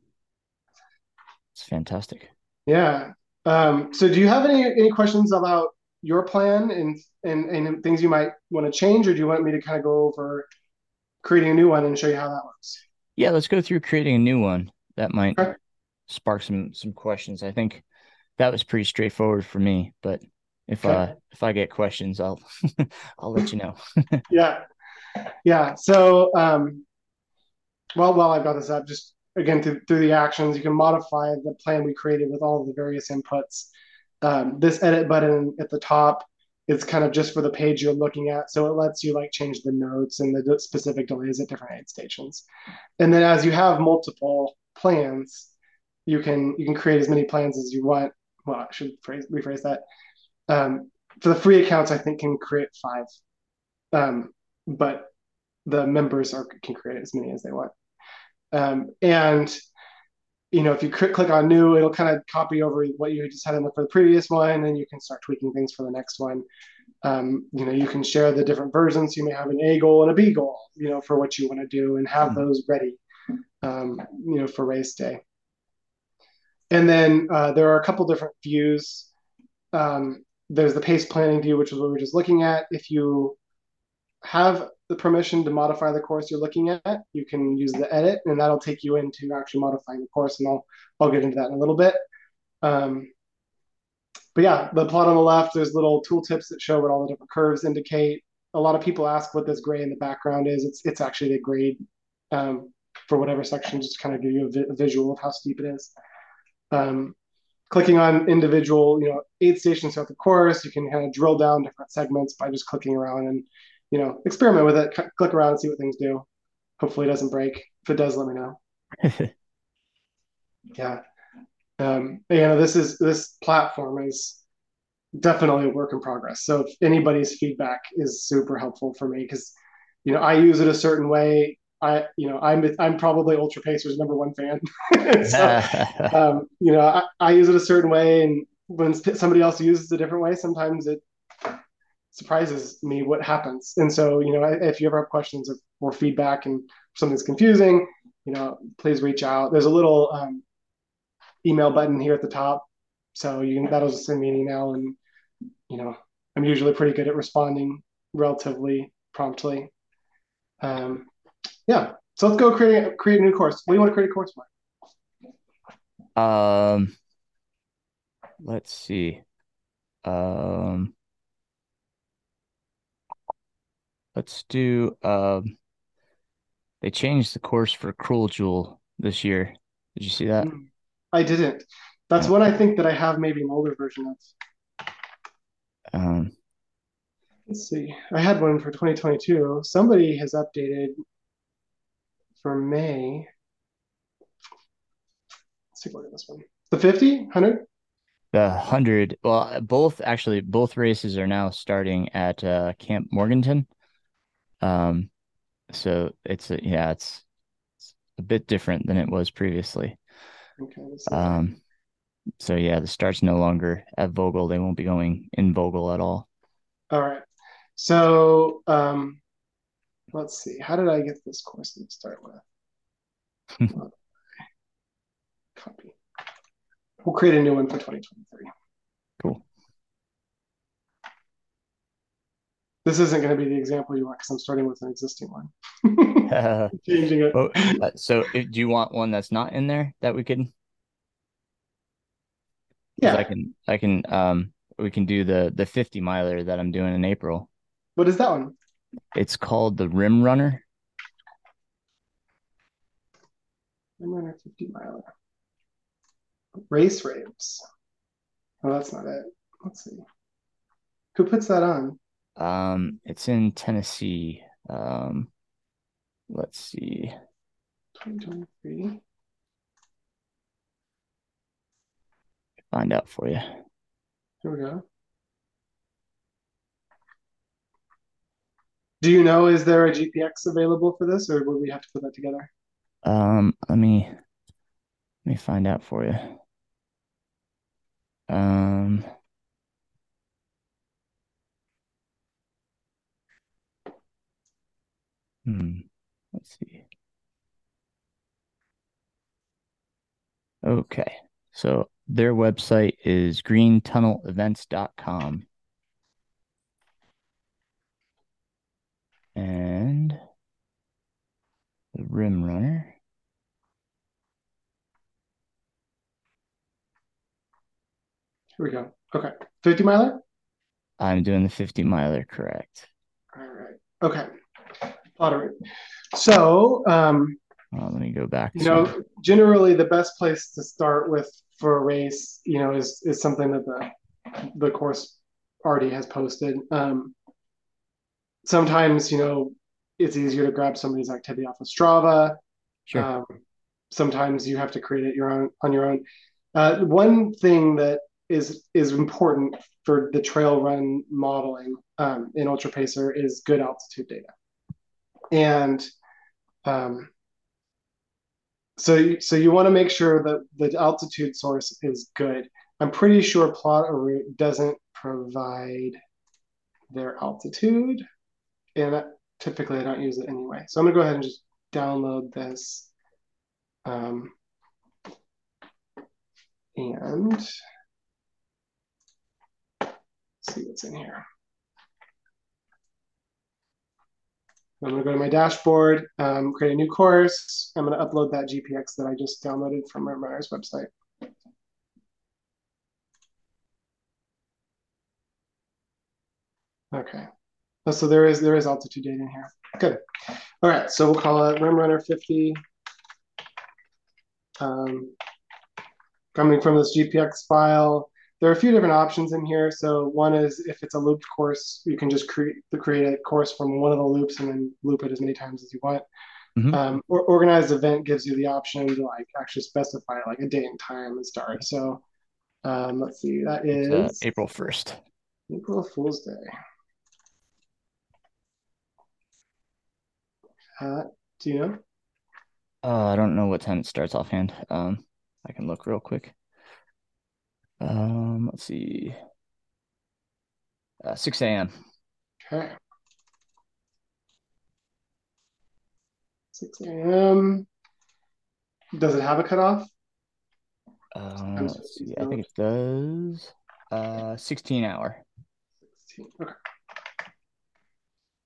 It's fantastic. Yeah. Um, so do you have any, any questions about your plan and, and, and things you might want to change, or do you want me to kind of go over creating a new one and show you how that works? Yeah, let's go through creating a new one. That might okay. spark some, some questions. I think that was pretty straightforward for me, but if okay. uh if I get questions, I'll I'll let you know. yeah, yeah. So, um, well, while I've got this up, just again through, through the actions, you can modify the plan we created with all of the various inputs. Um, this edit button at the top is kind of just for the page you're looking at, so it lets you like change the notes and the specific delays at different aid stations. And then as you have multiple plans, you can you can create as many plans as you want. Well, I should phrase, rephrase that. Um, for the free accounts, I think can create five, um, but the members are can create as many as they want. Um, and you know, if you click on new, it'll kind of copy over what you just had in the, for the previous one, and you can start tweaking things for the next one. Um, you know, you can share the different versions. You may have an A goal and a B goal, you know, for what you want to do, and have mm-hmm. those ready, um, you know, for race day. And then uh, there are a couple different views. Um, there's the pace planning view, which is what we were just looking at. If you have the permission to modify the course you're looking at, you can use the edit, and that'll take you into actually modifying the course, and I'll, I'll get into that in a little bit. Um, but yeah, the plot on the left, there's little tooltips that show what all the different curves indicate. A lot of people ask what this gray in the background is. It's it's actually the grade um, for whatever section, just kind of give you a, vi a visual of how steep it is. Um, clicking on individual, you know, aid stations throughout the course, you can kind of drill down different segments by just clicking around and, you know, experiment with it, click around and see what things do. Hopefully it doesn't break. If it does, let me know. Yeah. Um, you know, this is, this platform is definitely a work in progress. So if anybody's feedback is super helpful for me, because, you know, I use it a certain way. I, you know, I'm, I'm probably Ultra Pacer's number one fan. So, um, you know, I, I use it a certain way, and when somebody else uses it a different way, sometimes it surprises me what happens. And so, you know, if you ever have questions or, or feedback and something's confusing, you know, please reach out. There's a little um, email button here at the top. So you can, that'll just send me an email, and, you know, I'm usually pretty good at responding relatively promptly. Um, Yeah, so let's go create create a new course. What do you want to create a course for? Um, let's see. Um, let's do. Um, they changed the course for Cruel Jewel this year. Did you see that? I didn't. That's one I think that I have maybe an older version of. Um, let's see. I had one for twenty twenty-two. Somebody has updated. For May, let's take a look at this one. The fifty, one hundred? The one hundred. Well, both actually, both races are now starting at uh, Camp Morganton. Um, so it's a, yeah, it's, it's a bit different than it was previously. Okay. Um, so yeah, the start's no longer at Vogel. They won't be going in Vogel at all. All right. So. Um... Let's see. How did I get this course to start with? Copy. We'll create a new one for twenty twenty-three. Cool. This isn't going to be the example you want, because I'm starting with an existing one. Changing it. Oh, so if, do you want one that's not in there that we could? Yeah. I can. I can. Um. We can do the the fifty miler that I'm doing in April. What is that one? It's called the Rim Runner. Rim Runner fifty miler. Race ramps. Oh, that's not it. Let's see. Who puts that on? Um, it's in Tennessee. Um, let's see. twenty twenty-three. Find out for you. Here we go. Do you know, is there a G P X available for this, or would we have to put that together? Um, let me let me find out for you. Um, hmm, let's see. Okay, so their website is green tunnel events dot com. And the Rim Runner. Here we go. Okay. fifty miler? I'm doing the fifty miler, correct. All right. Okay. All right. So, um, well, let me go back. You know, generally the best place to start with for a race, you know, is, is something that the, the course already has posted. Um, Sometimes, you know, it's easier to grab somebody's activity off of Strava. Sure. Um, sometimes you have to create it your own on your own. Uh, one thing that is is important for the trail run modeling um, in Ultra Pacer is good altitude data. And um, So, so you want to make sure that the altitude source is good. I'm pretty sure Plot a Route doesn't provide their altitude, and I, typically I don't use it anyway. So I'm gonna go ahead and just download this, um, and see what's in here. I'm gonna go to my dashboard, um, create a new course. I'm gonna upload that G P X that I just downloaded from Rim Runner's website. Okay, so there is there is altitude data in here. Good. All right, so we'll call it Rim Runner fifty. Um, coming from this G P X file, there are a few different options in here. So one is if it's a looped course, you can just create create a course from one of the loops and then loop it as many times as you want. Mm-hmm. um, or organized event gives you the option to like actually specify like a day and time and start. So um, let's see, that is uh, April first. April Fool's Day. Uh, do you know? Uh, I don't know what time it starts offhand. Um, I can look real quick. Um, let's see. Uh, six A M Okay. six A M Does it have a cutoff? Um, let's see. I think it does. Uh, sixteen hour. sixteen. Okay.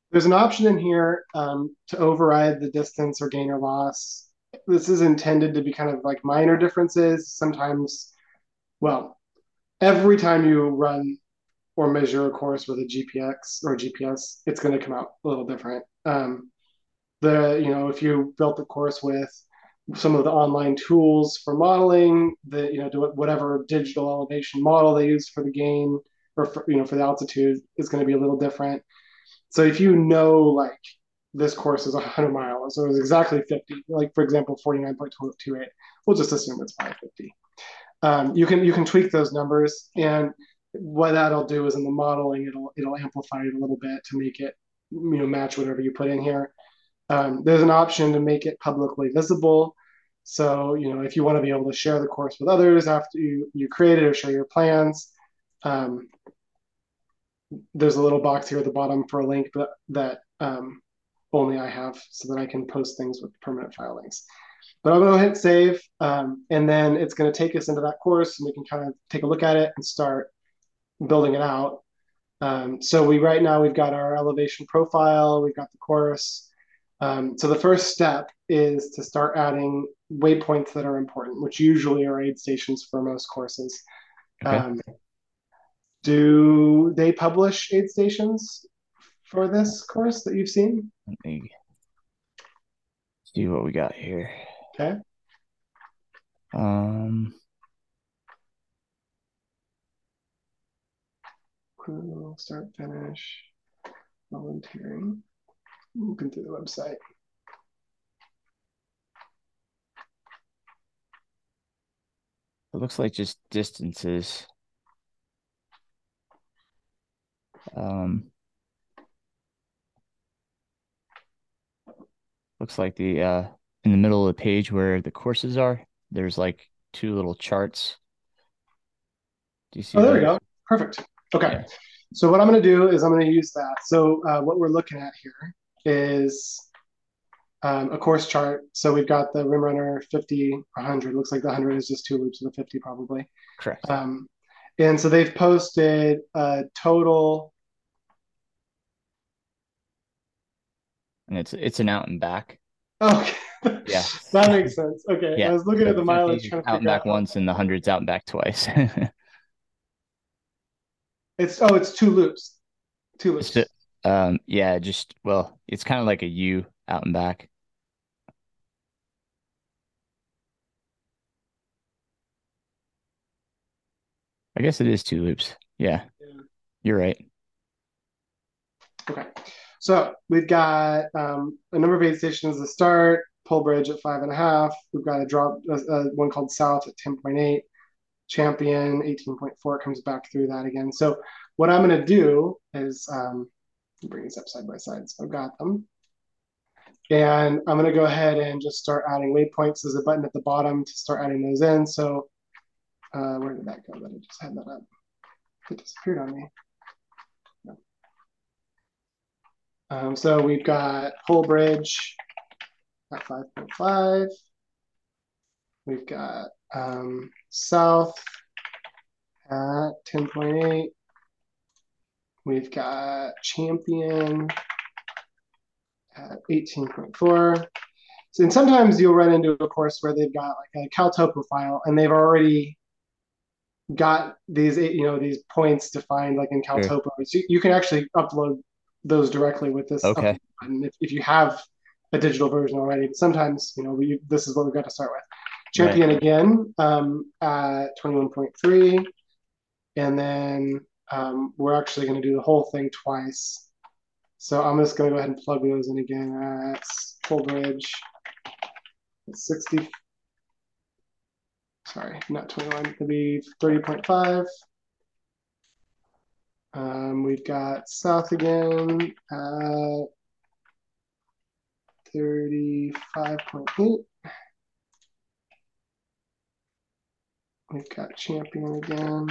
There's an option in here um, to override the distance or gain or loss. This is intended to be kind of like minor differences. Sometimes, well, every time you run or measure a course with a G P X or G P S, it's going to come out a little different. Um, the you know if you built the course with some of the online tools for modeling, the you know whatever digital elevation model they use for the gain or for, you know for the altitude is going to be a little different. So if you know, like, this course is one hundred miles, so it's exactly fifty, like, for example, forty-nine point one two two eight, we'll just assume it's five fifty. Um, you can you can tweak those numbers, and what that'll do is in the modeling, it'll it'll amplify it a little bit to make it, you know, match whatever you put in here. Um, there's an option to make it publicly visible. So, you know, if you want to be able to share the course with others after you, you create it or share your plans, um, there's a little box here at the bottom for a link that, that um, only I have so that I can post things with permanent file links. But I'm going to hit save, um, and then it's going to take us into that course, and we can kind of take a look at it and start building it out. Um, so we right now we've got our elevation profile, we've got the course. Um, so the first step is to start adding waypoints that are important, which usually are aid stations for most courses. Okay. Um, Do they publish aid stations for this course that you've seen? Let me see what we got here. Okay. Um. Cool. Start, finish, volunteering. Looking through the website. It looks like just distances. Um, looks like the uh, in the middle of the page where the courses are, there's like two little charts. Do you see? Oh, there we go. Perfect. Okay. Yeah. So what I'm going to do is I'm going to use that. So uh, what we're looking at here is um, a course chart. So we've got the Rim Runner fifty, one hundred. Looks like the one hundred is just two loops of the fifty probably. Correct. Um, and so they've posted a total. And it's it's an out and back. Okay. Yeah. That makes sense. Okay. Yeah. I was looking so at the mileage. Trying to out and back out. Once and the hundreds out and back twice. it's oh, it's two loops. Two loops. Just, um, yeah, just well, it's kind of like a U out and back. I guess it is two loops. Yeah. Yeah. You're right. Okay. So we've got um, a number of aid stations to start, Pole Bridge at five and a half. We've got a drop, uh, uh, one called South at ten point eight, Champion eighteen point four. It comes back through that again. So what I'm going to do is um, bring these up side by side. So I've got them. And I'm going to go ahead and just start adding waypoints. There's a button at the bottom to start adding those in. So uh, where did that go that I just had that up? It disappeared on me. No. Um, so we've got Pole Bridge at five point five. We've got um, South at ten point eight. We've got Champion at eighteen point four. So, and sometimes you'll run into a course where they've got like a CalTopo file and they've already got these, you know, these points defined like in CalTopo. Sure. So you can actually upload those directly with this okay. button if, if you have a digital version already. But sometimes, you know, we, this is what we've got to start with. Champion right. again um, at twenty-one point three. And then um, we're actually going to do the whole thing twice. So I'm just going to go ahead and plug those in again at Full Bridge at sixty. Sorry, not twenty-one. It'll be thirty point five. Um, we've got South again at thirty-five point eight. We've got Champion again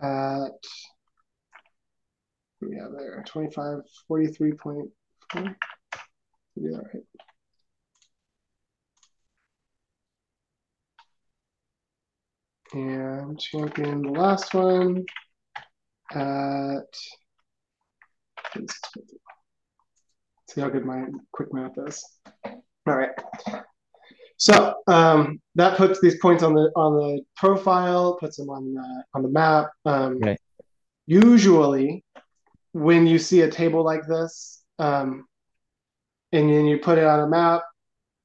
at... Yeah, there, twenty-five, forty-three point four. Did we do that right? And Champion, the last one, at... See how good my quick math is. All right. So um, that puts these points on the on the profile, puts them on the, on the map. Um, right. Usually, when you see a table like this, um, and then you put it on a map,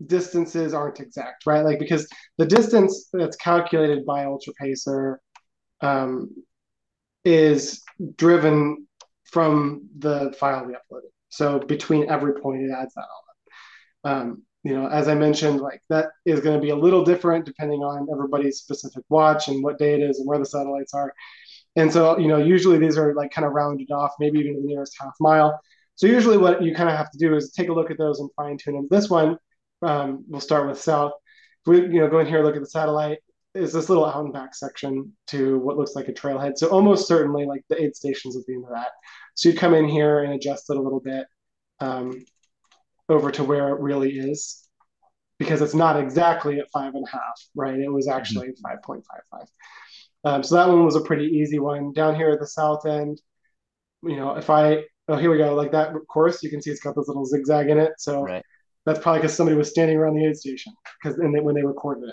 distances aren't exact, right? Like, because the distance that's calculated by Ultra Pacer um, is driven from the file we uploaded. So between every point, it adds that all up. Um, you know, as I mentioned, like that is going to be a little different depending on everybody's specific watch and what day it is and where the satellites are. And so, you know, usually these are like kind of rounded off, maybe even the nearest half mile. So usually what you kind of have to do is take a look at those and fine tune them. This one, um, we'll start with south. We, you know, go in here, look at the satellite. Is this little out and back section to what looks like a trailhead. So almost certainly like the aid stations would be into that. So you'd come in here and adjust it a little bit um, over to where it really is, because it's not exactly at five and a half, right? It was actually mm-hmm. five point five five. Um, so that one was a pretty easy one. Down here at the south end, you know, if I, oh, here we go. Like that course, you can see it's got this little zigzag in it. So right. that's probably because somebody was standing around the aid station because and they, when they recorded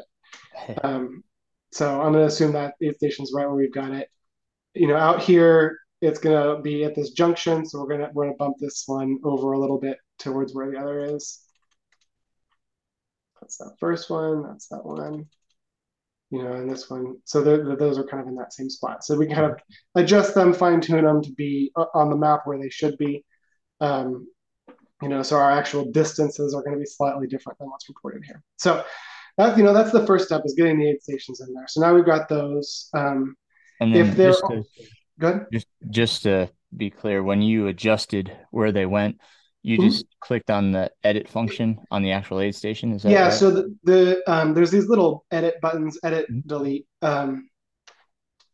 it. Um, so I'm going to assume that aid station's right where we've got it. You know, out here, it's going to be at this junction. So we're going to we're gonna bump this one over a little bit towards where the other is. That's that first one. That's that one. You know, and this one, so they're, they're, those are kind of in that same spot. So we can kind of adjust them, fine tune them to be on the map where they should be. Um, you know, so our actual distances are going to be slightly different than what's reported here. So that's, you know, that's the first step is getting the aid stations in there. So now we've got those. Um, and then if they're just to, good. Just, just to be clear, when you adjusted where they went, you just mm-hmm. clicked on the edit function on the actual aid station? Is that yeah, right? So the, the um, there's these little edit buttons, edit, mm-hmm. delete. Um,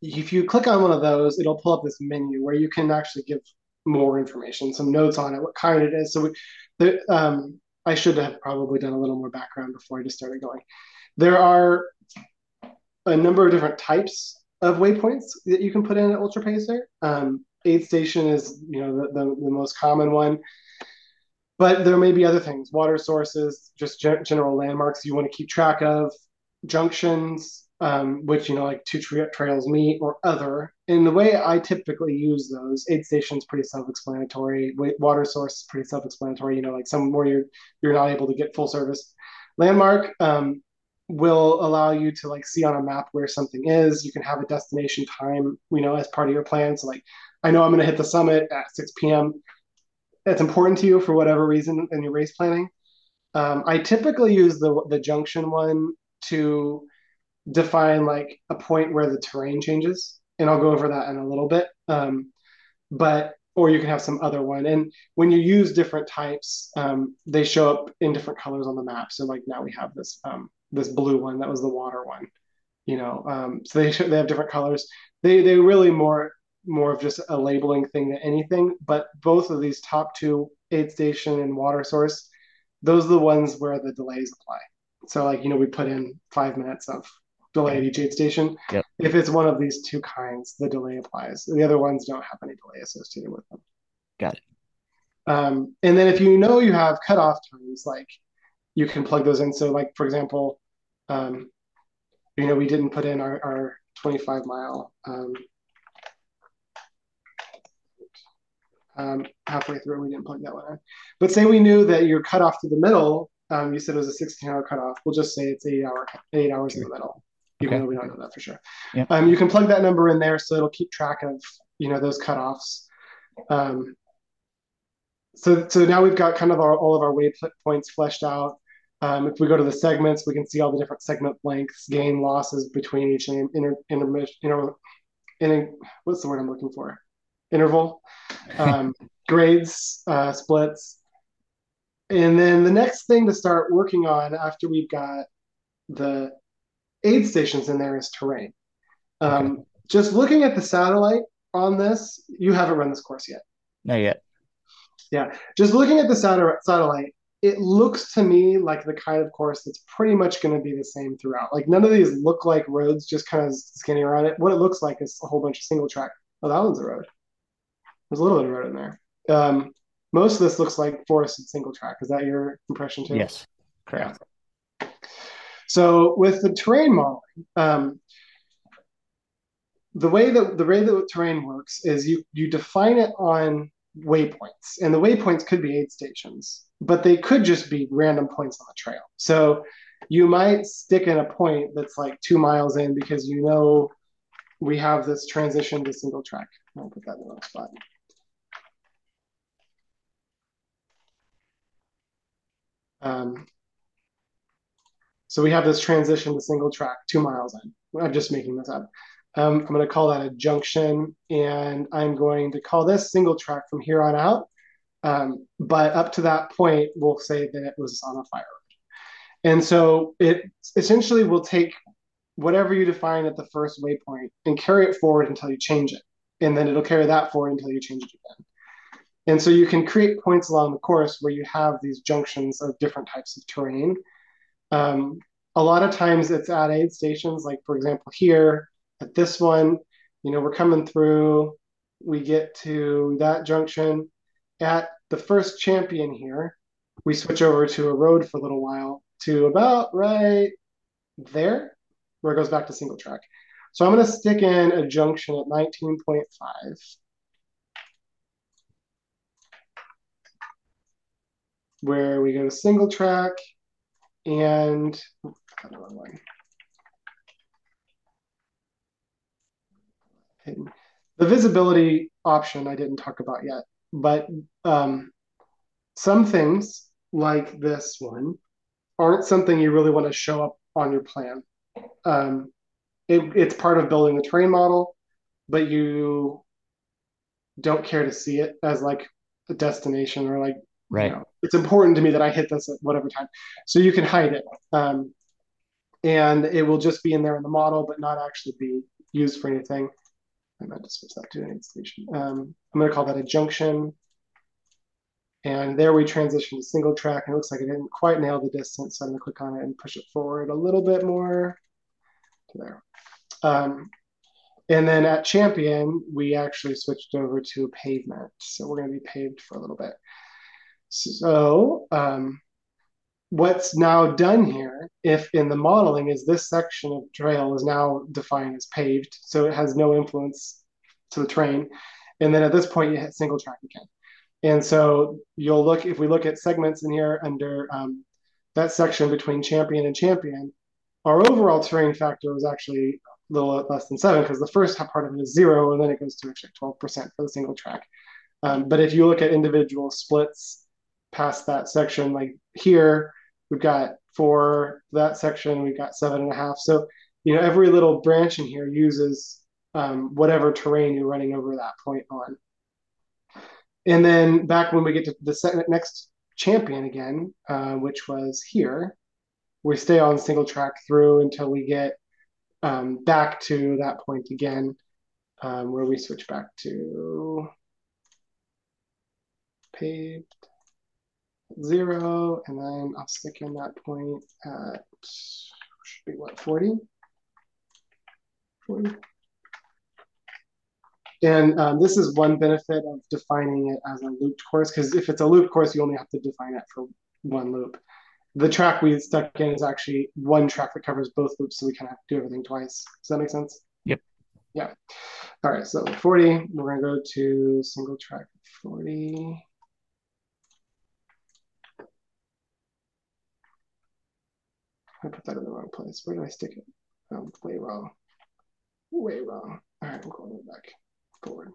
if you click on one of those, it'll pull up this menu where you can actually give more information, some notes on it, what kind it is. So we, the, um, I should have probably done a little more background before I just started going. There are a number of different types of waypoints that you can put in at Ultra Pacer. Um, aid station is you know the, the, the most common one. But there may be other things, water sources, just ge general landmarks you want to keep track of, junctions, um, which, you know, like two tra trails meet or other. And the way I typically use those, aid station's pretty self-explanatory, water source is pretty self-explanatory, you know, like somewhere you're, you're not able to get full service. Landmark um, will allow you to like see on a map where something is. You can have a destination time, you know, as part of your plan. So like, I know I'm going to hit the summit at six p m that's important to you for whatever reason in your race planning. Um, I typically use the, the junction one to define like a point where the terrain changes, and I'll go over that in a little bit. Um, but or you can have some other one. And when you use different types, um, they show up in different colors on the map. So like now we have this um, this blue one, that was the water one, you know. Um, so they show, they have different colors. They they really more more of just a labeling thing than anything. But both of these top two, aid station and water source, those are the ones where the delays apply. So like, you know, we put in five minutes of delay at each aid station. Yep. If it's one of these two kinds, the delay applies. The other ones don't have any delay associated with them. Got it. Um, and then if you know you have cutoff times, like you can plug those in. So like, for example, um, you know, we didn't put in our, our twenty-five mile um, um, halfway through. We didn't plug that one in. But say we knew that your cutoff to the middle, um, you said it was a sixteen hour cutoff. We'll just say it's eight, hour, eight hours in the middle. Even okay. though we don't know that for sure. Yeah. Um, you can plug that number in there, so it'll keep track of, you know, those cutoffs. Um, so, so now we've got kind of our, all of our waypoints fleshed out. Um, if we go to the segments, we can see all the different segment lengths, gain losses between each inter, inter, inter, inter, what's the word I'm looking for? Interval, um, grades, uh, splits. And then the next thing to start working on after we've got the aid stations in there is terrain. Um, okay. Just looking at the satellite on this, you haven't run this course yet. Not yet. Yeah. Just looking at the sat- satellite, it looks to me like the kind of course that's pretty much going to be the same throughout. Like none of these look like roads, just kind of skinny around it. What it looks like is a whole bunch of single track. Oh, that one's a road. There's a little bit of road in there. Um, most of this looks like forested single track. Is that your impression too? Yes. Correct. Yeah. So with the terrain modeling, um, the way that the way that terrain works is you you define it on waypoints, and the waypoints could be aid stations, but they could just be random points on the trail. So you might stick in a point that's like two miles in because you know we have this transition to single track. I'll put that in the wrong spot. Um, So we have this transition to single track two miles in. I'm just making this up. Um, I'm going to call that a junction, and I'm going to call this single track from here on out. Um, but up to that point, we'll say that it was on a fire road. And so it essentially will take whatever you define at the first waypoint and carry it forward until you change it. And then it'll carry that forward until you change it again. And so you can create points along the course where you have these junctions of different types of terrain. Um, a lot of times it's at aid stations, like for example here at this one, you know, we're coming through, we get to that junction at the first Champion here, we switch over to a road for a little while to about right there where it goes back to single track. So I'm going to stick in a junction at nineteen point five. Where we go to single track. And the visibility option I didn't talk about yet, but um, some things like this one aren't something you really want to show up on your plan. Um, it, it's part of building the terrain model, but you don't care to see it as like a destination or like, right. You know, it's important to me that I hit this at whatever time. So you can hide it. Um, and it will just be in there in the model, but not actually be used for anything. I might just switch that to an aid station. Um, I'm going to call that a junction. And there we transition to single track. And it looks like I didn't quite nail the distance. So I'm going to click on it and push it forward a little bit more. There. Um, and then at Champion, we actually switched over to pavement. So we're going to be paved for a little bit. So um, what's now done here, if in the modeling, is this section of trail is now defined as paved, so it has no influence to the terrain. And then at this point, you hit single track again. And so you'll look, if we look at segments in here under um, that section between Champion and Champion, our overall terrain factor was actually a little less than seven because the first part of it is zero, and then it goes to actually twelve percent for the single track. Um, but if you look at individual splits, past that section, like here, we've got for that section, we've got seven and a half. So, you know, every little branch in here uses um, whatever terrain you're running over that point on. And then back when we get to the second, next champion again, uh, which was here, we stay on single track through until we get um, back to that point again, um, where we switch back to paved zero. And then I'll stick in that point at, should be what, forty? forty? And um, this is one benefit of defining it as a looped course, because if it's a looped course, you only have to define it for one loop. The track we stuck in is actually one track that covers both loops, so we kind of have to do everything twice. Does that make sense? Yep. Yeah. All right, so forty, we're going to go to single track forty. I put that in the wrong place. Where did I stick it? Oh, way wrong. Way wrong. All right, we'll go back. Forward.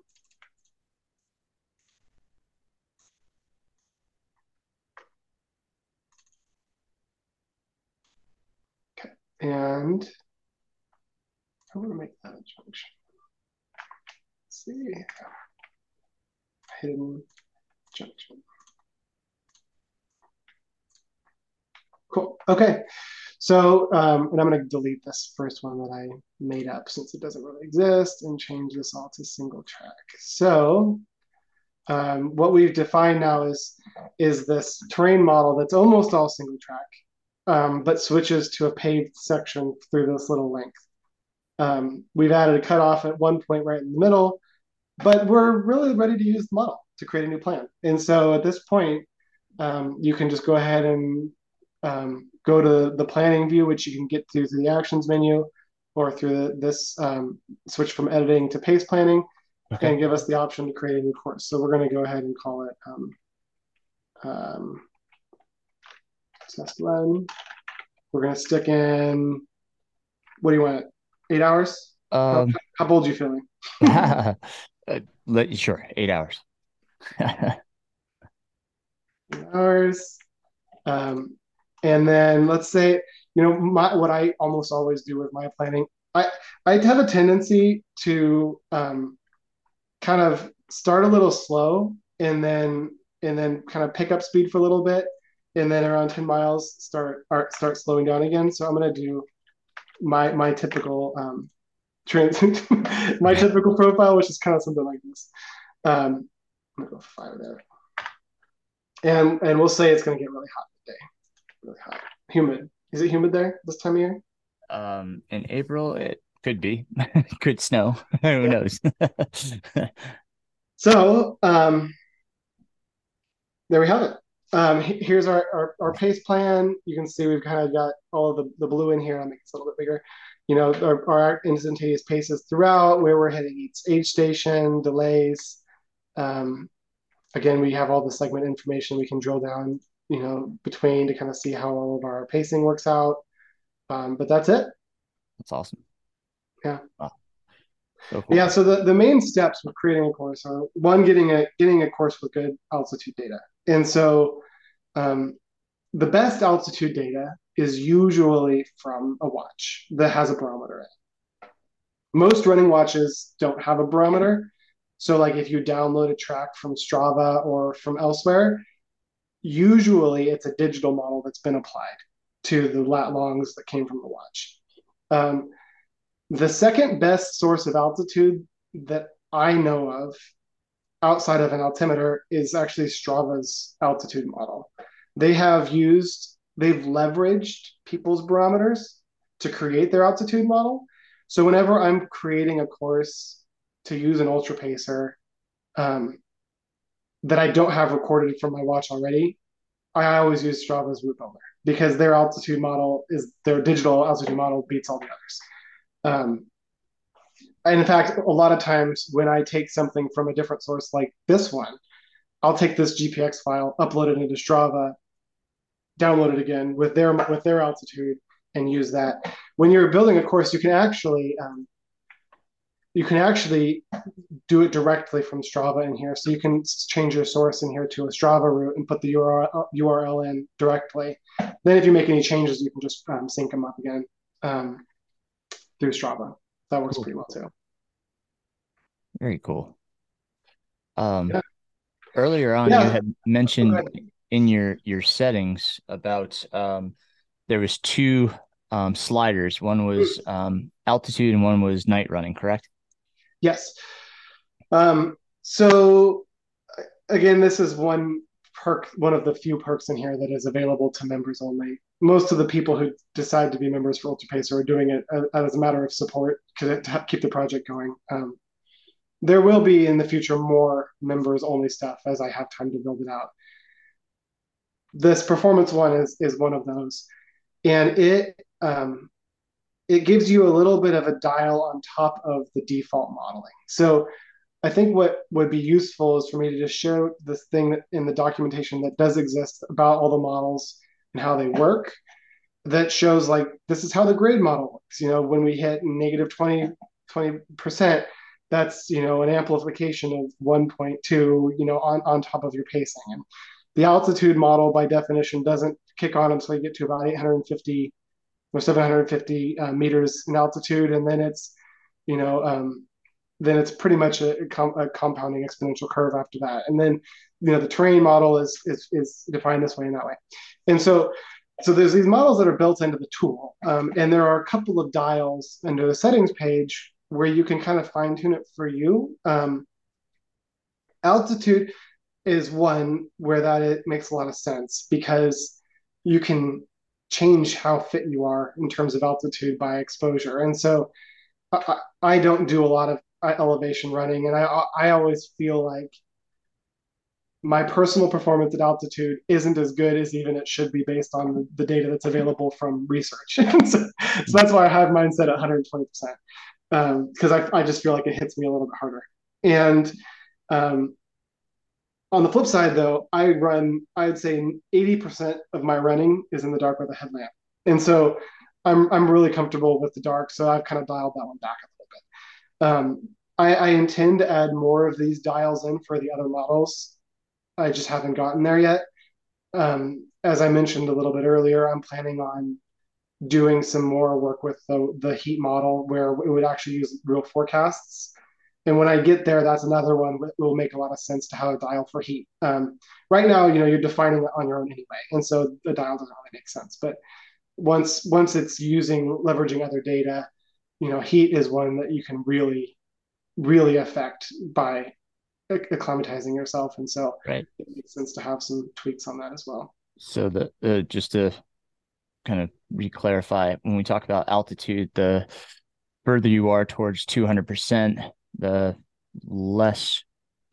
Okay, and I want to make that a junction. Let's see, hidden junction. Cool. Okay, so um, and I'm going to delete this first one that I made up since it doesn't really exist and change this all to single track. So um, what we've defined now is is this terrain model that's almost all single track, um, but switches to a paved section through this little length. Um, we've added a cutoff at one point right in the middle, but we're really ready to use the model to create a new plan. And so at this point, um, you can just go ahead and Um, go to the planning view, which you can get through through the actions menu or through the, this um, switch from editing to pace planning, okay, and give us the option to create a new course. So we're going to go ahead and call it um, um, test run. We're going to stick in, what do you want, eight hours? Um, how, how bold are you feeling? uh, let, sure, eight hours. eight hours. Um, And then let's say, you know, my, what I almost always do with my planning, I, I have a tendency to um, kind of start a little slow and then and then kind of pick up speed for a little bit. And then around ten miles, start start slowing down again. So I'm going to do my my typical um, trans my typical profile, which is kind of something like this. Um, I'm going to go five there. And, and we'll say it's going to get really hot today. Really hot. Humid. Is it humid there this time of year? Um, in April, it could be. It could snow. Who knows? So um, there we have it. Um, here's our, our, our pace plan. You can see we've kind of got all of the, the blue in here. I'll make it a little bit bigger. You know, our, our instantaneous paces throughout, where we're heading each aid station, delays. Um, again, we have all the segment information we can drill down, you know, between to kind of see how all of our pacing works out. Um, but that's it. That's awesome. Yeah. Wow. So cool. Yeah. So the, the main steps with creating a course are one, getting a, getting a course with good altitude data. And so um, the best altitude data is usually from a watch that has a barometer in it. Most running watches don't have a barometer. So like if you download a track from Strava or from elsewhere, usually it's a digital model that's been applied to the lat longs that came from the watch. Um, the second best source of altitude that I know of outside of an altimeter is actually Strava's altitude model. They have used, they've leveraged people's barometers to create their altitude model. So whenever I'm creating a course to use an Ultra Pacer, um, that I don't have recorded from my watch already, I always use Strava's route builder because their altitude model is their digital altitude model beats all the others. Um, and in fact, a lot of times when I take something from a different source like this one, I'll take this G P X file, upload it into Strava, download it again with their with their altitude, and use that. When you're building a course, you can actually um, you can actually do it directly from Strava in here. So you can change your source in here to a Strava route and put the U R L in directly. Then if you make any changes, you can just um, sync them up again um, through Strava. That works cool. Pretty well too. Very cool. Um, yeah. Earlier on, yeah. you had mentioned in your your settings about um, there was two um, sliders. One was um, altitude, and one was night running. Correct? Yes. Um, so again, this is one perk, one of the few perks in here that is available to members only. Most of the people who decide to be members for Ultra Pacer are doing it as a matter of support to, to keep the project going. Um, There will be in the future more members-only stuff as I have time to build it out. This performance one is is one of those, and it um, it gives you a little bit of a dial on top of the default modeling. So I think what would be useful is for me to just share this thing that, in the documentation that does exist about all the models and how they work, that shows like this is how the grade model works. You know, when we hit negative twenty percent. That's, you know, an amplification of one point two, you know, on, on top of your pacing. And the altitude model, by definition, doesn't kick on until you get to about eight hundred fifty or seven hundred fifty uh, meters in altitude. And then it's, you know, um, then it's pretty much a, a, com a compounding exponential curve after that. And then, you know, the terrain model is, is, is defined this way and that way. And so, so there's these models that are built into the tool. Um, and there are a couple of dials under the settings page where you can kind of fine tune it for you. Um, altitude is one where that it makes a lot of sense because you can change how fit you are in terms of altitude by exposure. And so I, I don't do a lot of elevation running, and I, I always feel like my personal performance at altitude isn't as good as even it should be based on the data that's available from research. so, so that's why I have mine set at one hundred twenty percent. Because um, I, I just feel like it hits me a little bit harder. And um, on the flip side, though, I run, I would say eighty percent of my running is in the dark with a headlamp. And so I'm, I'm really comfortable with the dark, so I've kind of dialed that one back a little bit. Um, I, I intend to add more of these dials in for the other models. I just haven't gotten there yet. Um, as I mentioned a little bit earlier, I'm planning on doing some more work with the, the heat model where it would actually use real forecasts. And when I get there, that's another one that will make a lot of sense to have a dial for heat. Um, right now, you know, you're defining it on your own anyway. And so the dial doesn't really make sense. But once once it's using, leveraging other data, you know, heat is one that you can really, really affect by acclimatizing yourself. And so right. it makes sense to have some tweaks on that as well. So the uh, just to kind of reclarify, when we talk about altitude, the further you are towards two hundred percent, the less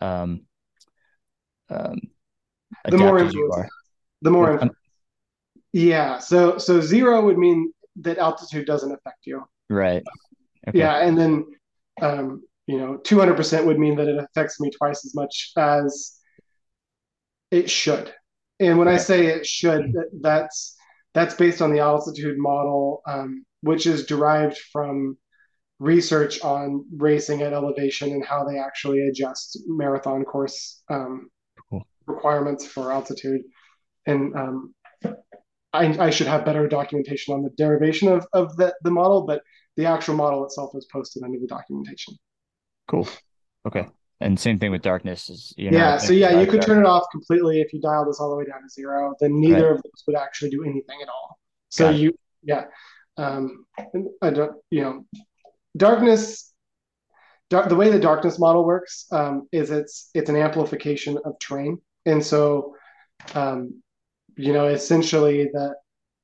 um, um the more you are. The more, um, yeah. So so zero would mean that altitude doesn't affect you, right? Okay. Yeah, and then um, you know, two hundred percent would mean that it affects me twice as much as it should. And when okay. I say it should, that, that's That's based on the altitude model, um, which is derived from research on racing at elevation and how they actually adjust marathon course um, cool. requirements for altitude. And um, I, I should have better documentation on the derivation of, of the, the model, but the actual model itself is posted under the documentation. Cool. Okay. And same thing with darkness is, you know, yeah. So yeah, you could darkness. turn it off completely. If you dial this all the way down to zero, then neither right. of those would actually do anything at all. So Got you, it. yeah. Um, I don't, you know, darkness, dar the way the darkness model works um, is it's, it's an amplification of terrain. And so, um, you know, essentially that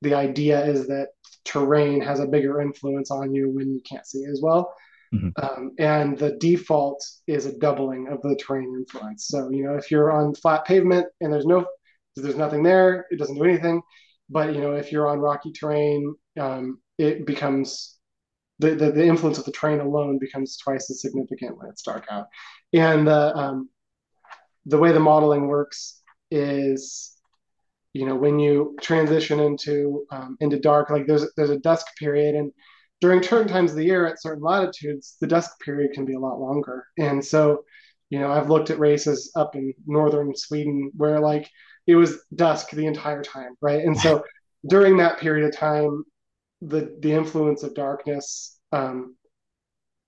the idea is that terrain has a bigger influence on you when you can't see it as well. Mm-hmm. Um, and the default is a doubling of the terrain influence. So, you know, if you're on flat pavement and there's no, there's nothing there, it doesn't do anything. But, you know, if you're on rocky terrain, um, it becomes, the, the, the influence of the terrain alone becomes twice as significant when it's dark out. And the, um, the way the modeling works is, you know, when you transition into, um, into dark, like there's, there's a dusk period, and during certain times of the year at certain latitudes, the dusk period can be a lot longer. And so, you know, I've looked at races up in northern Sweden where like it was dusk the entire time, right? And so during that period of time, the the influence of darkness um,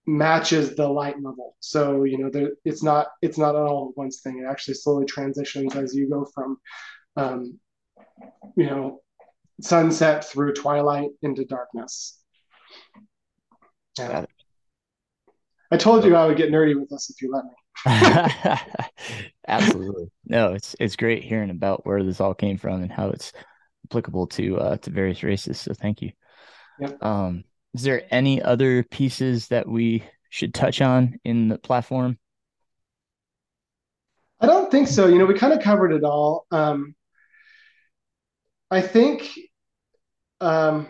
matches the light level. So, you know, there, it's not it's not an all at once thing. It actually slowly transitions as you go from, um, you know, sunset through twilight into darkness. Yeah. I told you I would get nerdy with this if you let me. Absolutely. No, it's it's great hearing about where this all came from and how it's applicable to uh, to various races. So thank you. Yep. Um, is there any other pieces that we should touch on in the platform? I don't think so. You know, we kind of covered it all. Um, I think, um,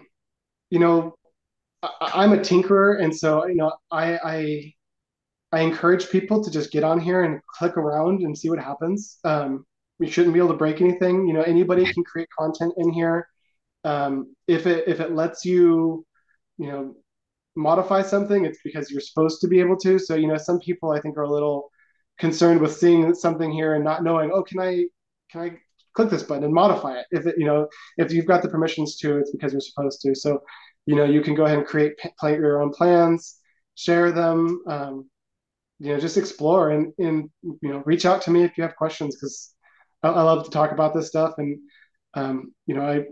you know, I, I'm a tinkerer. And so, you know, I, I, I encourage people to just get on here and click around and see what happens. Um, we shouldn't be able to break anything. You know, anybody can create content in here. Um, if it, if it lets you, you know, modify something, it's because you're supposed to be able to. So, you know, some people I think are a little concerned with seeing something here and not knowing, oh, can I, can I click this button and modify it? If it, you know, if you've got the permissions to, it's because you're supposed to. So, you know, you can go ahead and create, play your own plans, share them, um, you know, just explore and, and, you know, reach out to me if you have questions, because I, I love to talk about this stuff. And, um, you know, I,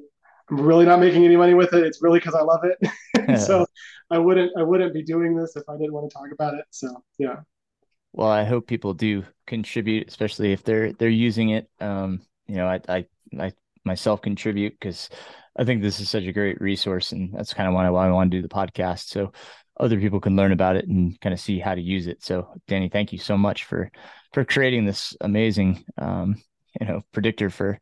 I'm really not making any money with it. It's really because I love it. Yeah. So I wouldn't, I wouldn't be doing this if I didn't want to talk about it. So, yeah. Well, I hope people do contribute, especially if they're, they're using it. Um, you know, I, I, I myself contribute because I think this is such a great resource, and that's kind of why I, why I want to do the podcast. So other people can learn about it and kind of see how to use it. So Danny, thank you so much for, for creating this amazing, um, you know, predictor for,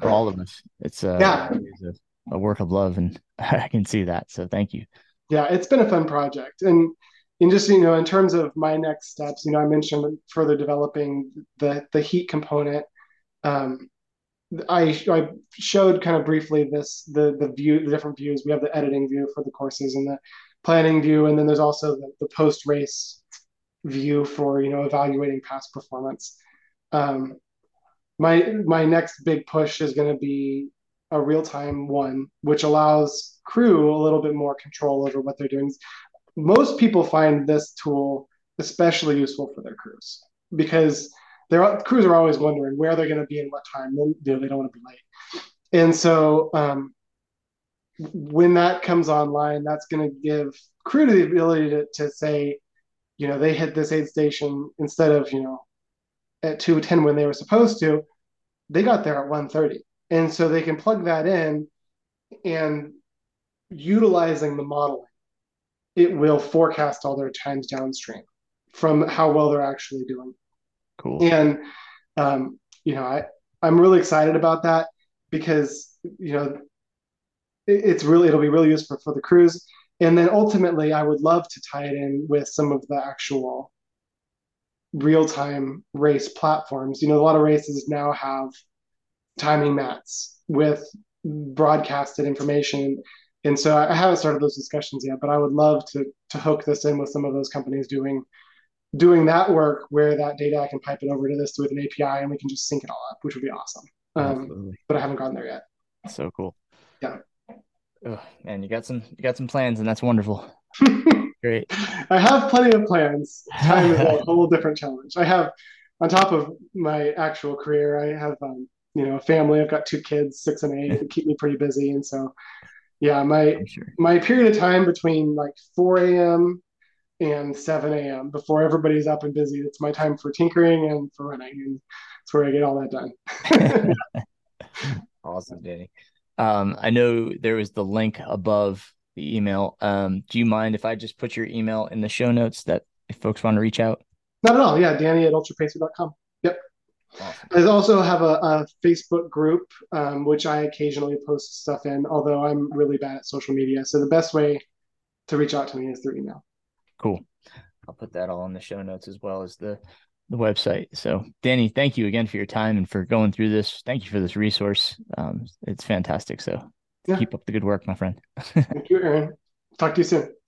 for all of us. It's a, yeah. it's a, a work of love, and I can see that. So thank you. Yeah, it's been a fun project. And and just, you know, in terms of my next steps, you know, I mentioned further developing the, the heat component. Um, I I showed kind of briefly this, the the view, the different views. We have the editing view for the courses and the planning view. And then there's also the, the post-race view for, you know, evaluating past performance. Um, My my next big push is going to be a real-time one, which allows crew a little bit more control over what they're doing. Most people find this tool especially useful for their crews, because their crews are always wondering where they're going to be and what time. They, they don't want to be late. And so um, when that comes online, that's going to give crew the ability to, to say, you know, they hit this aid station instead of, you know, at two ten when they were supposed to, they got there at one thirty. And so they can plug that in, and utilizing the modeling, it will forecast all their times downstream from how well they're actually doing. Cool. And, um, you know, I, I'm really excited about that, because, you know, it, it's really, it'll be really useful for the crews. And then ultimately I would love to tie it in with some of the actual real-time race platforms. You know, a lot of races now have timing mats with broadcasted information, and so I haven't started those discussions yet, but I would love to to hook this in with some of those companies doing doing that work, where that data I can pipe it over to this with an A P I, and we can just sync it all up, which would be awesome. Um, but I haven't gotten there yet. So cool. Yeah. Oh, man, you got some you got some plans, and that's wonderful. Great. I have plenty of plans. Time is a whole different challenge. I have, on top of my actual career, I have, um, you know, a family. I've got two kids, six and eight, that keep me pretty busy. And so, yeah, my sure. my period of time between like four a.m. and seven a.m. before everybody's up and busy, it's my time for tinkering and for running. And it's where I get all that done. Awesome, Danny. Um, I know there was the link above the email. Um, do you mind if I just put your email in the show notes, that if folks want to reach out? Not at all. Yeah. Danny at ultrapacer dot com. Yep. Awesome. I also have a, a Facebook group, um, which I occasionally post stuff in, although I'm really bad at social media. So the best way to reach out to me is through email. Cool. I'll put that all in the show notes as well as the, the website. So Danny, thank you again for your time and for going through this. Thank you for this resource. Um, it's fantastic. So yeah. Keep up the good work, my friend. Thank you, Aaron. Talk to you soon.